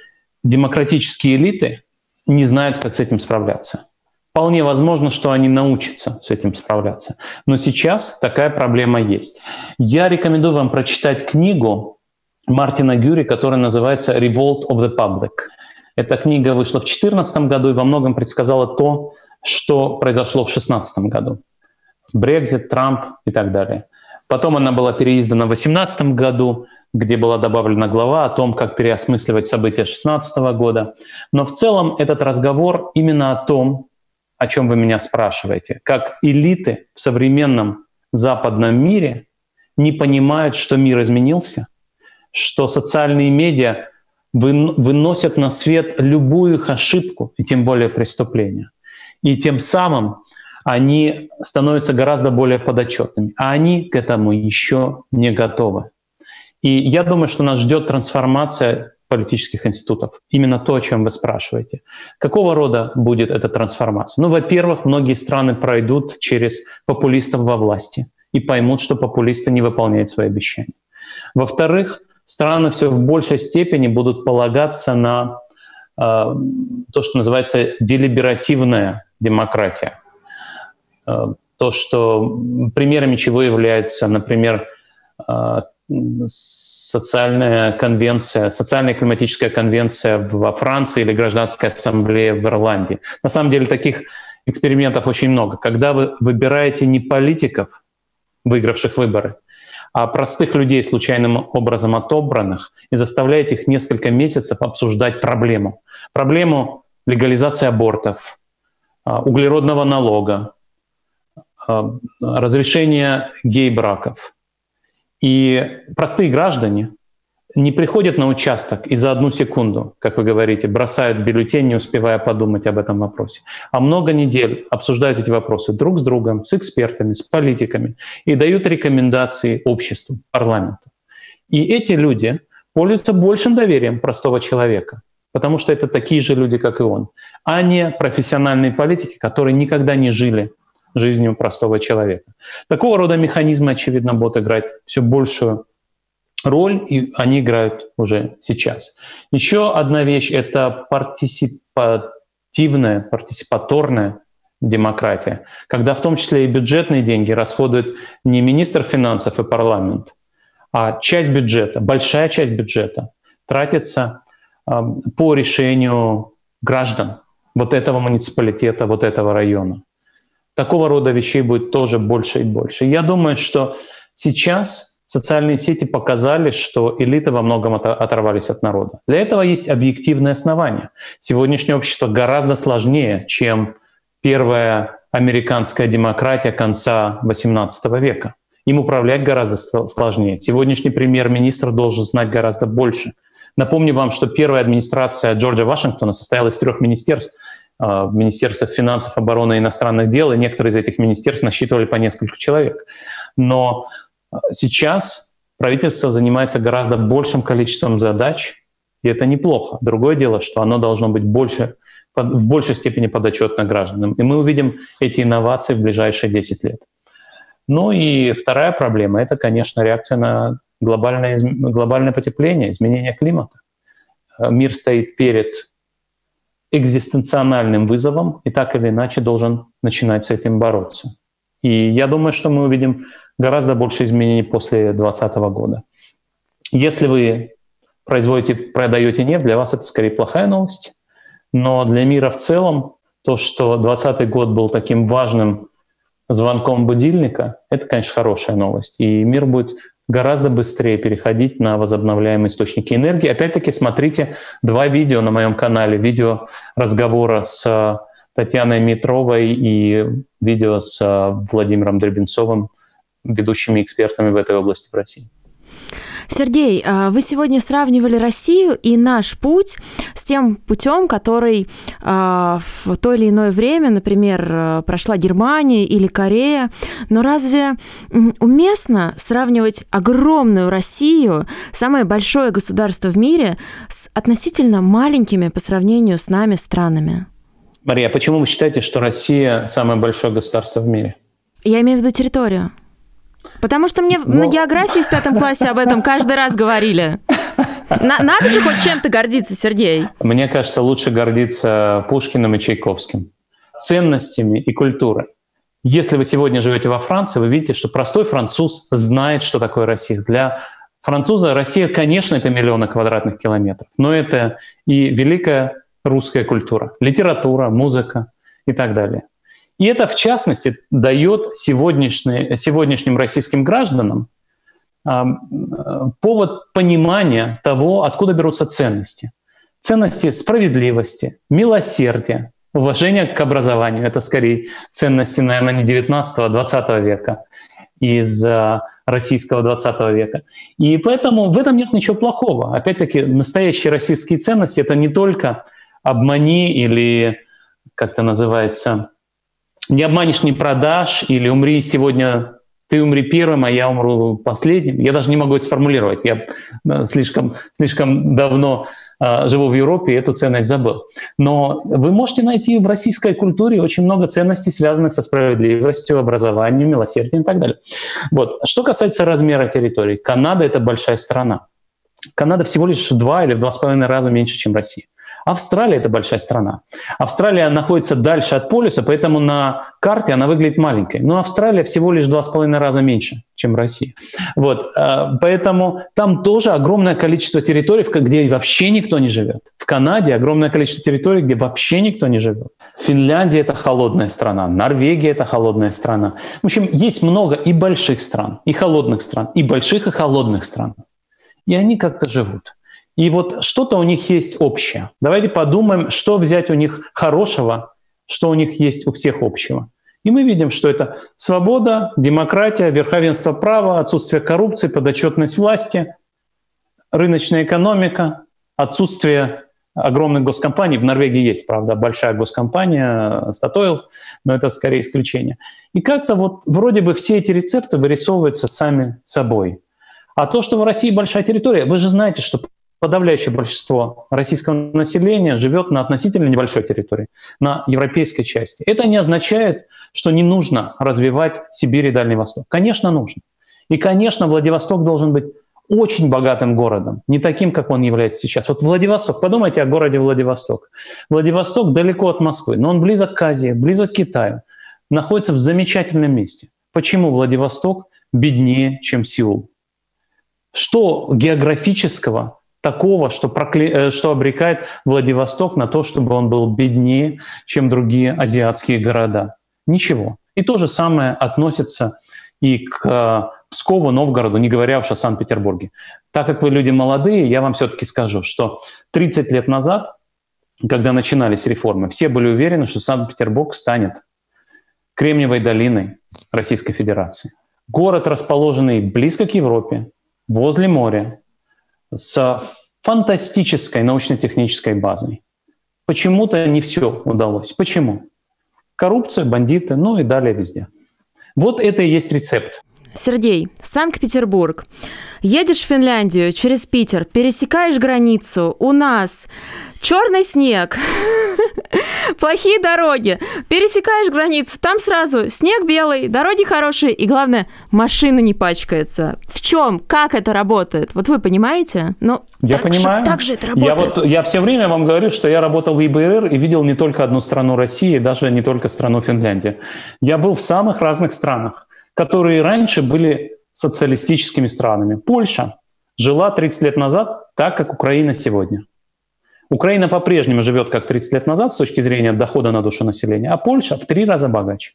демократические элиты не знают, как с этим справляться. Вполне возможно, что они научатся с этим справляться. Но сейчас такая проблема есть. Я рекомендую вам прочитать книгу Мартина Гюри, которая называется «Revolt of the Public». Эта книга вышла в две тысячи четырнадцатом году и во многом предсказала то, что произошло в две тысячи шестнадцатом году. Брексит, Трамп и так далее. Потом она была переиздана в две тысячи восемнадцатом году, где была добавлена глава о том, как переосмысливать события две тысячи шестнадцатого года. Но в целом этот разговор именно о том, о чем вы меня спрашиваете, как элиты в современном западном мире не понимают, что мир изменился, что социальные медиа выносят на свет любую их ошибку, и тем более преступление. И тем самым они становятся гораздо более подотчетными, а они к этому еще не готовы. И я думаю, что нас ждет трансформация политических институтов. Именно то, о чем вы спрашиваете. Какого рода будет эта трансформация? Ну, во-первых, многие страны пройдут через популистов во власти и поймут, что популисты не выполняют свои обещания. Во-вторых, страны все в большей степени будут полагаться на э, то, что называется делиберативная демократия. Э, то, что примерами чего является, например, э, социальная конвенция, социальная и климатическая конвенция во Франции или гражданская ассамблея в Ирландии. На самом деле таких экспериментов очень много. Когда вы выбираете не политиков, выигравших выборы, а простых людей, случайным образом отобранных, и заставляете их несколько месяцев обсуждать проблему. Проблему легализации абортов, углеродного налога, разрешения гей-браков. И простые граждане не приходят на участок и за одну секунду, как вы говорите, бросают бюллетень, не успевая подумать об этом вопросе. А много недель обсуждают эти вопросы друг с другом, с экспертами, с политиками и дают рекомендации обществу, парламенту. И эти люди пользуются большим доверием простого человека, потому что это такие же люди, как и он, а не профессиональные политики, которые никогда не жили жизнью простого человека. Такого рода механизмы, очевидно, будут играть все большую роль, и они играют уже сейчас. Еще одна вещь — это партиципативная, партиципаторная демократия, когда в том числе и бюджетные деньги расходует не министр финансов и парламент, а часть бюджета, большая часть бюджета тратится по решению граждан вот этого муниципалитета, вот этого района. Такого рода вещей будет тоже больше и больше. Я думаю, что сейчас социальные сети показали, что элиты во многом оторвались от народа. Для этого есть объективное основание. Сегодняшнее общество гораздо сложнее, чем первая американская демократия конца восемнадцатого века. Им управлять гораздо сложнее. Сегодняшний премьер-министр должен знать гораздо больше. Напомню вам, что первая администрация Джорджа Вашингтона состояла из трех министерств. Министерство финансов, обороны и иностранных дел, и некоторые из этих министерств насчитывали по несколько человек. Но сейчас правительство занимается гораздо большим количеством задач, И это неплохо. Другое дело, что оно должно быть больше, в большей степени подотчетно гражданам. И мы увидим эти инновации в ближайшие десять лет. Ну и вторая проблема – это, конечно, реакция на глобальное, глобальное потепление, изменение климата. Мир стоит перед экзистенциональным вызовом и так или иначе должен начинать с этим бороться. И я думаю, что мы увидим гораздо больше изменений после двадцатого года. Если вы производите, продаете нефть, для вас это скорее плохая новость. Но для мира в целом то, что двадцатый год был таким важным звонком будильника, это, конечно, хорошая новость. И мир будет гораздо быстрее переходить на возобновляемые источники энергии. Опять-таки смотрите два видео на моем канале. Видео разговора с Татьяной Митровой и видео с Владимиром Дребенцовым, ведущими экспертами в этой области в России. Сергей, вы сегодня сравнивали Россию и наш путь с тем путем, который в то или иное время, например, прошла Германия или Корея. Но разве уместно сравнивать огромную Россию, самое большое государство в мире, с относительно маленькими по сравнению с нами странами? Мария, почему вы считаете, что Россия самое большое государство в мире? Я имею в виду территорию. Потому что мне Но... на географии в пятом классе об этом каждый раз говорили. На- надо же хоть чем-то гордиться, Сергей. Мне кажется, лучше гордиться Пушкиным и Чайковским. Ценностями и культурой. Если вы сегодня живете во Франции, вы видите, что простой француз знает, что такое Россия. Для француза Россия, конечно, это миллионы квадратных километров, но это и великая русская культура, литература, музыка и так далее. И это, в частности, дает сегодняшним российским гражданам э, повод понимания того, откуда берутся ценности. Ценности справедливости, милосердия, уважения к образованию. Это, скорее, ценности, наверное, не девятнадцатого, а двадцатого века, из э, российского двадцатого века. И поэтому в этом нет ничего плохого. Опять-таки, настоящие российские ценности — это не только «обмани» или, как это называется, «не обманешь, не продашь» или «умри сегодня, ты умри первым, а я умру последним». Я даже не могу это сформулировать. Я слишком, слишком давно э, живу в Европе и эту ценность забыл. Но вы можете найти в российской культуре очень много ценностей, связанных со справедливостью, образованием, милосердием и так далее. Вот. Что касается размера территории. Канада – это большая страна. Канада всего лишь в два или в два с половиной раза меньше, чем Россия. Австралия – это большая страна. Австралия находится дальше от полюса, поэтому на карте она выглядит маленькой. Но Австралия всего лишь в два с половиной раза меньше, чем Россия. Вот. Поэтому там тоже огромное количество территорий, где вообще никто не живет. В Канаде огромное количество территорий, где вообще никто не живет. Финляндия – это холодная страна. Норвегия – это холодная страна. В общем, есть много и больших стран, и холодных стран, и больших, и холодных стран. И они как-то живут. И вот что-то у них есть общее. Давайте подумаем, что взять у них хорошего, что у них есть у всех общего. И мы видим, что это свобода, демократия, верховенство права, отсутствие коррупции, подотчетность власти, рыночная экономика, отсутствие огромных госкомпаний. В Норвегии есть, правда, большая госкомпания, Statoil, но это скорее исключение. И как-то вот вроде бы все эти рецепты вырисовываются сами собой. А то, что в России большая территория, вы же знаете, что подавляющее большинство российского населения живет на относительно небольшой территории, на европейской части. Это не означает, что не нужно развивать Сибирь и Дальний Восток. Конечно, нужно. И, конечно, Владивосток должен быть очень богатым городом, не таким, как он является сейчас. Вот Владивосток, подумайте о городе Владивосток. Владивосток далеко от Москвы, но он близок к Азии, близок к Китаю, находится в замечательном месте. Почему Владивосток беднее, чем Сеул? Что географического такого, что, прокля... что обрекает Владивосток на то, чтобы он был беднее, чем другие азиатские города? Ничего. И то же самое относится и к Пскову, Новгороду, не говоря уж о Санкт-Петербурге. Так как вы люди молодые, я вам все-таки скажу, что тридцать лет назад, когда начинались реформы, все были уверены, что Санкт-Петербург станет Кремниевой долиной Российской Федерации. Город, расположенный близко к Европе, возле моря, с фантастической научно-технической базой. Почему-то не все удалось. Почему? Коррупция, бандиты, ну и далее везде. Вот это и есть рецепт. Сергей, Санкт-Петербург. Едешь в Финляндию через Питер, пересекаешь границу. У нас черный снег, плохие дороги. Пересекаешь границу, там сразу снег белый, дороги хорошие и, главное, машина не пачкается. В чем? Как это работает? Вот вы понимаете? Ну, я так понимаю. Же, так же это работает. Я, вот, я все время вам говорю, что я работал в ЕБРР и видел не только одну страну России, даже не только страну Финляндии. Я был в самых разных странах, которые раньше были социалистическими странами. Польша жила тридцать лет назад так, как Украина сегодня. Украина по-прежнему живет как тридцать лет назад с точки зрения дохода на душу населения, а Польша в три раза богаче.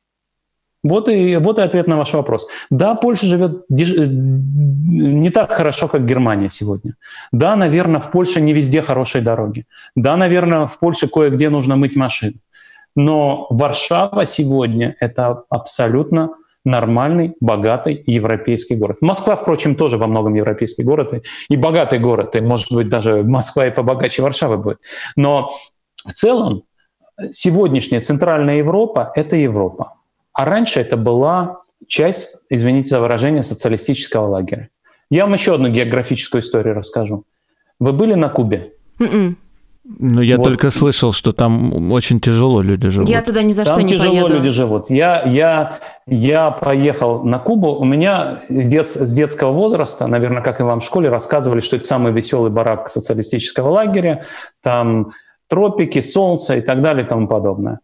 Вот и, вот и ответ на ваш вопрос. Да, Польша живет не так хорошо, как Германия сегодня. Да, наверное, в Польше не везде хорошие дороги. Да, наверное, в Польше кое-где нужно мыть машины. Но Варшава сегодня – это абсолютно нормальный, богатый европейский город. Москва, впрочем, тоже во многом европейский город и, и богатый город. И, может быть, даже Москва и побогаче Варшавы будет. Но в целом сегодняшняя Центральная Европа – это Европа. А раньше это была часть, извините за выражение, социалистического лагеря. Я вам еще одну географическую историю расскажу. Вы были на Кубе? Mm-mm. Ну, я вот. Только слышал, что там очень тяжело люди живут. Я туда ни за там что не поеду. Там тяжело люди живут. Я, я, я поехал на Кубу. У меня с, дет, с детского возраста, наверное, как и вам в школе, рассказывали, что это самый веселый барак социалистического лагеря. Там тропики, солнце и так далее и тому подобное.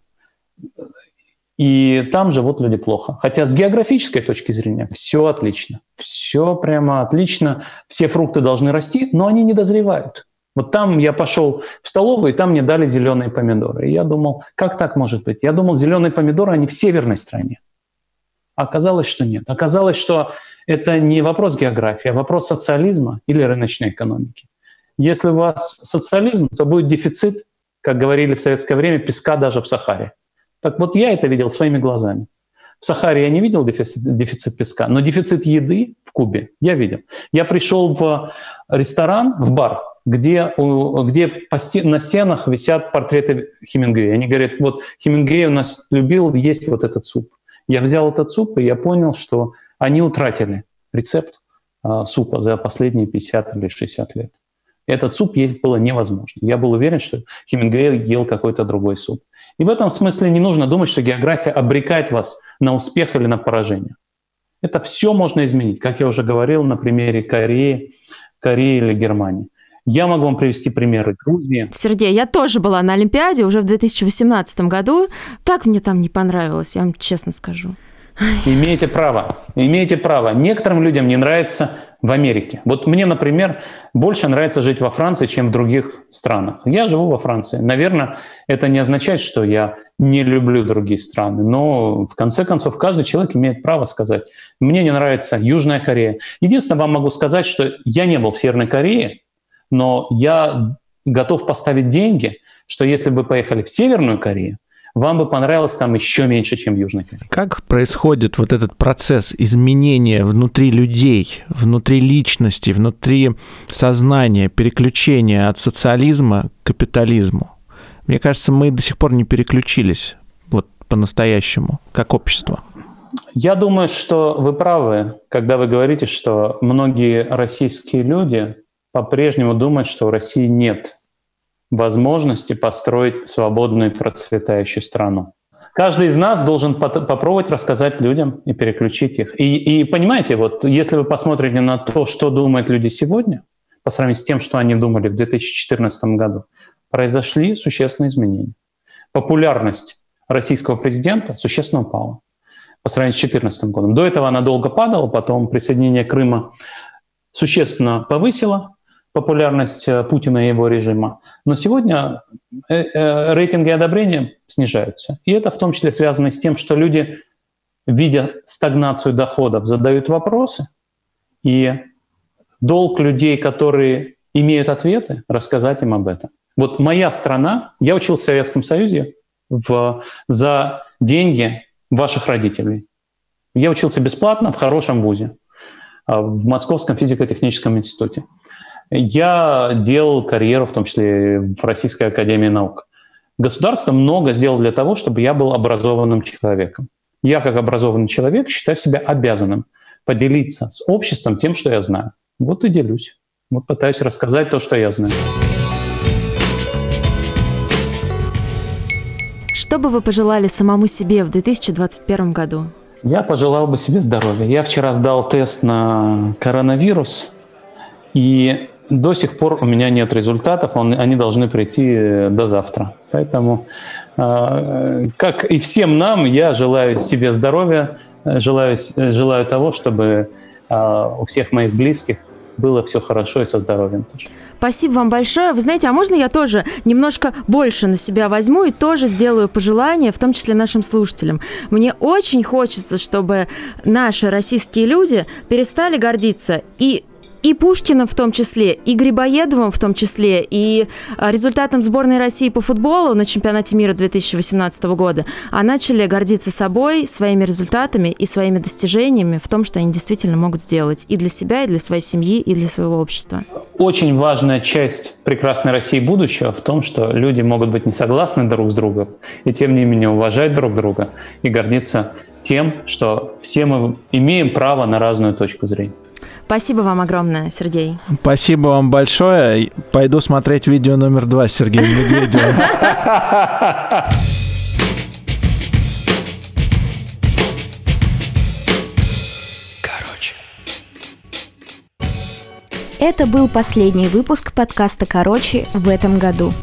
И там живут люди плохо. Хотя с географической точки зрения все отлично. Все прямо отлично. Все фрукты должны расти, но они не дозревают. Вот там я пошел в столовую, и там мне дали зеленые помидоры. И я думал, как так может быть? Я думал, зеленые помидоры, они в северной стране. Оказалось, что нет. Оказалось, что это не вопрос географии, а вопрос социализма или рыночной экономики. Если у вас социализм, то будет дефицит, как говорили в советское время, песка даже в Сахаре. Так вот я это видел своими глазами. В Сахаре я не видел дефицит, дефицит песка, но дефицит еды в Кубе я видел. Я пришел в ресторан, в бар, где, где по, на стенах висят портреты Хемингуэя. Они говорят, вот Хемингуэй у нас любил есть вот этот суп. Я взял этот суп, и я понял, что они утратили рецепт э, супа за последние пятьдесят или шестьдесят лет. Этот суп есть было невозможно. Я был уверен, что Хемингуэй ел какой-то другой суп. И в этом смысле не нужно думать, что география обрекает вас на успех или на поражение. Это все можно изменить, как я уже говорил на примере Кореи, Кореи или Германии. Я могу вам привести примеры Грузии. Сергей, я тоже была на Олимпиаде уже в две тысячи восемнадцатом году. Так мне там не понравилось, я вам честно скажу. Имеете право, имеете право. Некоторым людям не нравится в Америке. Вот мне, например, больше нравится жить во Франции, чем в других странах. Я живу во Франции. Наверное, это не означает, что я не люблю другие страны. Но, в конце концов, каждый человек имеет право сказать, мне не нравится Южная Корея. Единственное, вам могу сказать, что я не был в Северной Корее, но я готов поставить деньги, что если бы вы поехали в Северную Корею, вам бы понравилось там еще меньше, чем в Южной Корее. Как происходит вот этот процесс изменения внутри людей, внутри личности, внутри сознания, переключения от социализма к капитализму? Мне кажется, мы до сих пор не переключились вот по-настоящему, как общество. Я думаю, что вы правы, когда вы говорите, что многие российские люди по-прежнему думать, что у России нет возможности построить свободную и процветающую страну. Каждый из нас должен попробовать рассказать людям и переключить их. И, и понимаете, вот если вы посмотрите на то, что думают люди сегодня, по сравнению с тем, что они думали в две тысячи четырнадцатом году, произошли существенные изменения. Популярность российского президента существенно упала по сравнению с две тысячи четырнадцатым годом. До этого она долго падала, потом присоединение Крыма существенно повысило популярность Путина и его режима. Но сегодня рейтинги одобрения снижаются. И это в том числе связано с тем, что люди, видя стагнацию доходов, задают вопросы. И долг людей, которые имеют ответы, рассказать им об этом. Вот моя страна, я учился в Советском Союзе в, за деньги ваших родителей. Я учился бесплатно в хорошем вузе, в Московском физико-техническом институте. Я делал карьеру, в том числе в Российской академии наук. Государство много сделало для того, чтобы я был образованным человеком. Я, как образованный человек, считаю себя обязанным поделиться с обществом тем, что я знаю. Вот и делюсь. Вот пытаюсь рассказать то, что я знаю. Что бы вы пожелали самому себе в две тысячи двадцать первом году? Я пожелал бы себе здоровья. Я вчера сдал тест на коронавирус, и до сих пор у меня нет результатов. Он, они должны прийти до завтра. Поэтому, э, как и всем нам, я желаю себе здоровья, желаю, желаю того, чтобы э, у всех моих близких было все хорошо и со здоровьем тоже. Спасибо вам большое. Вы знаете, а можно я тоже немножко больше на себя возьму и тоже сделаю пожелания, в том числе нашим слушателям? Мне очень хочется, чтобы наши российские люди перестали гордиться и И Пушкиным в том числе, и Грибоедовым в том числе, и результатом сборной России по футболу на чемпионате мира две тысячи восемнадцатого года, а начали гордиться собой, своими результатами и своими достижениями в том, что они действительно могут сделать и для себя, и для своей семьи, и для своего общества. Очень важная часть прекрасной России будущего в том, что люди могут быть не согласны друг с другом, и тем не менее уважать друг друга и гордиться тем, что все мы имеем право на разную точку зрения. Спасибо вам огромное, Сергей. Спасибо вам большое. Пойду смотреть видео номер два с Сергеем Медведевым. Короче. Это был последний выпуск подкаста «Короче» в этом году.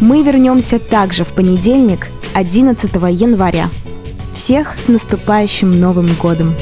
Мы вернемся также в понедельник, одиннадцатого января. Всех с наступающим Новым годом!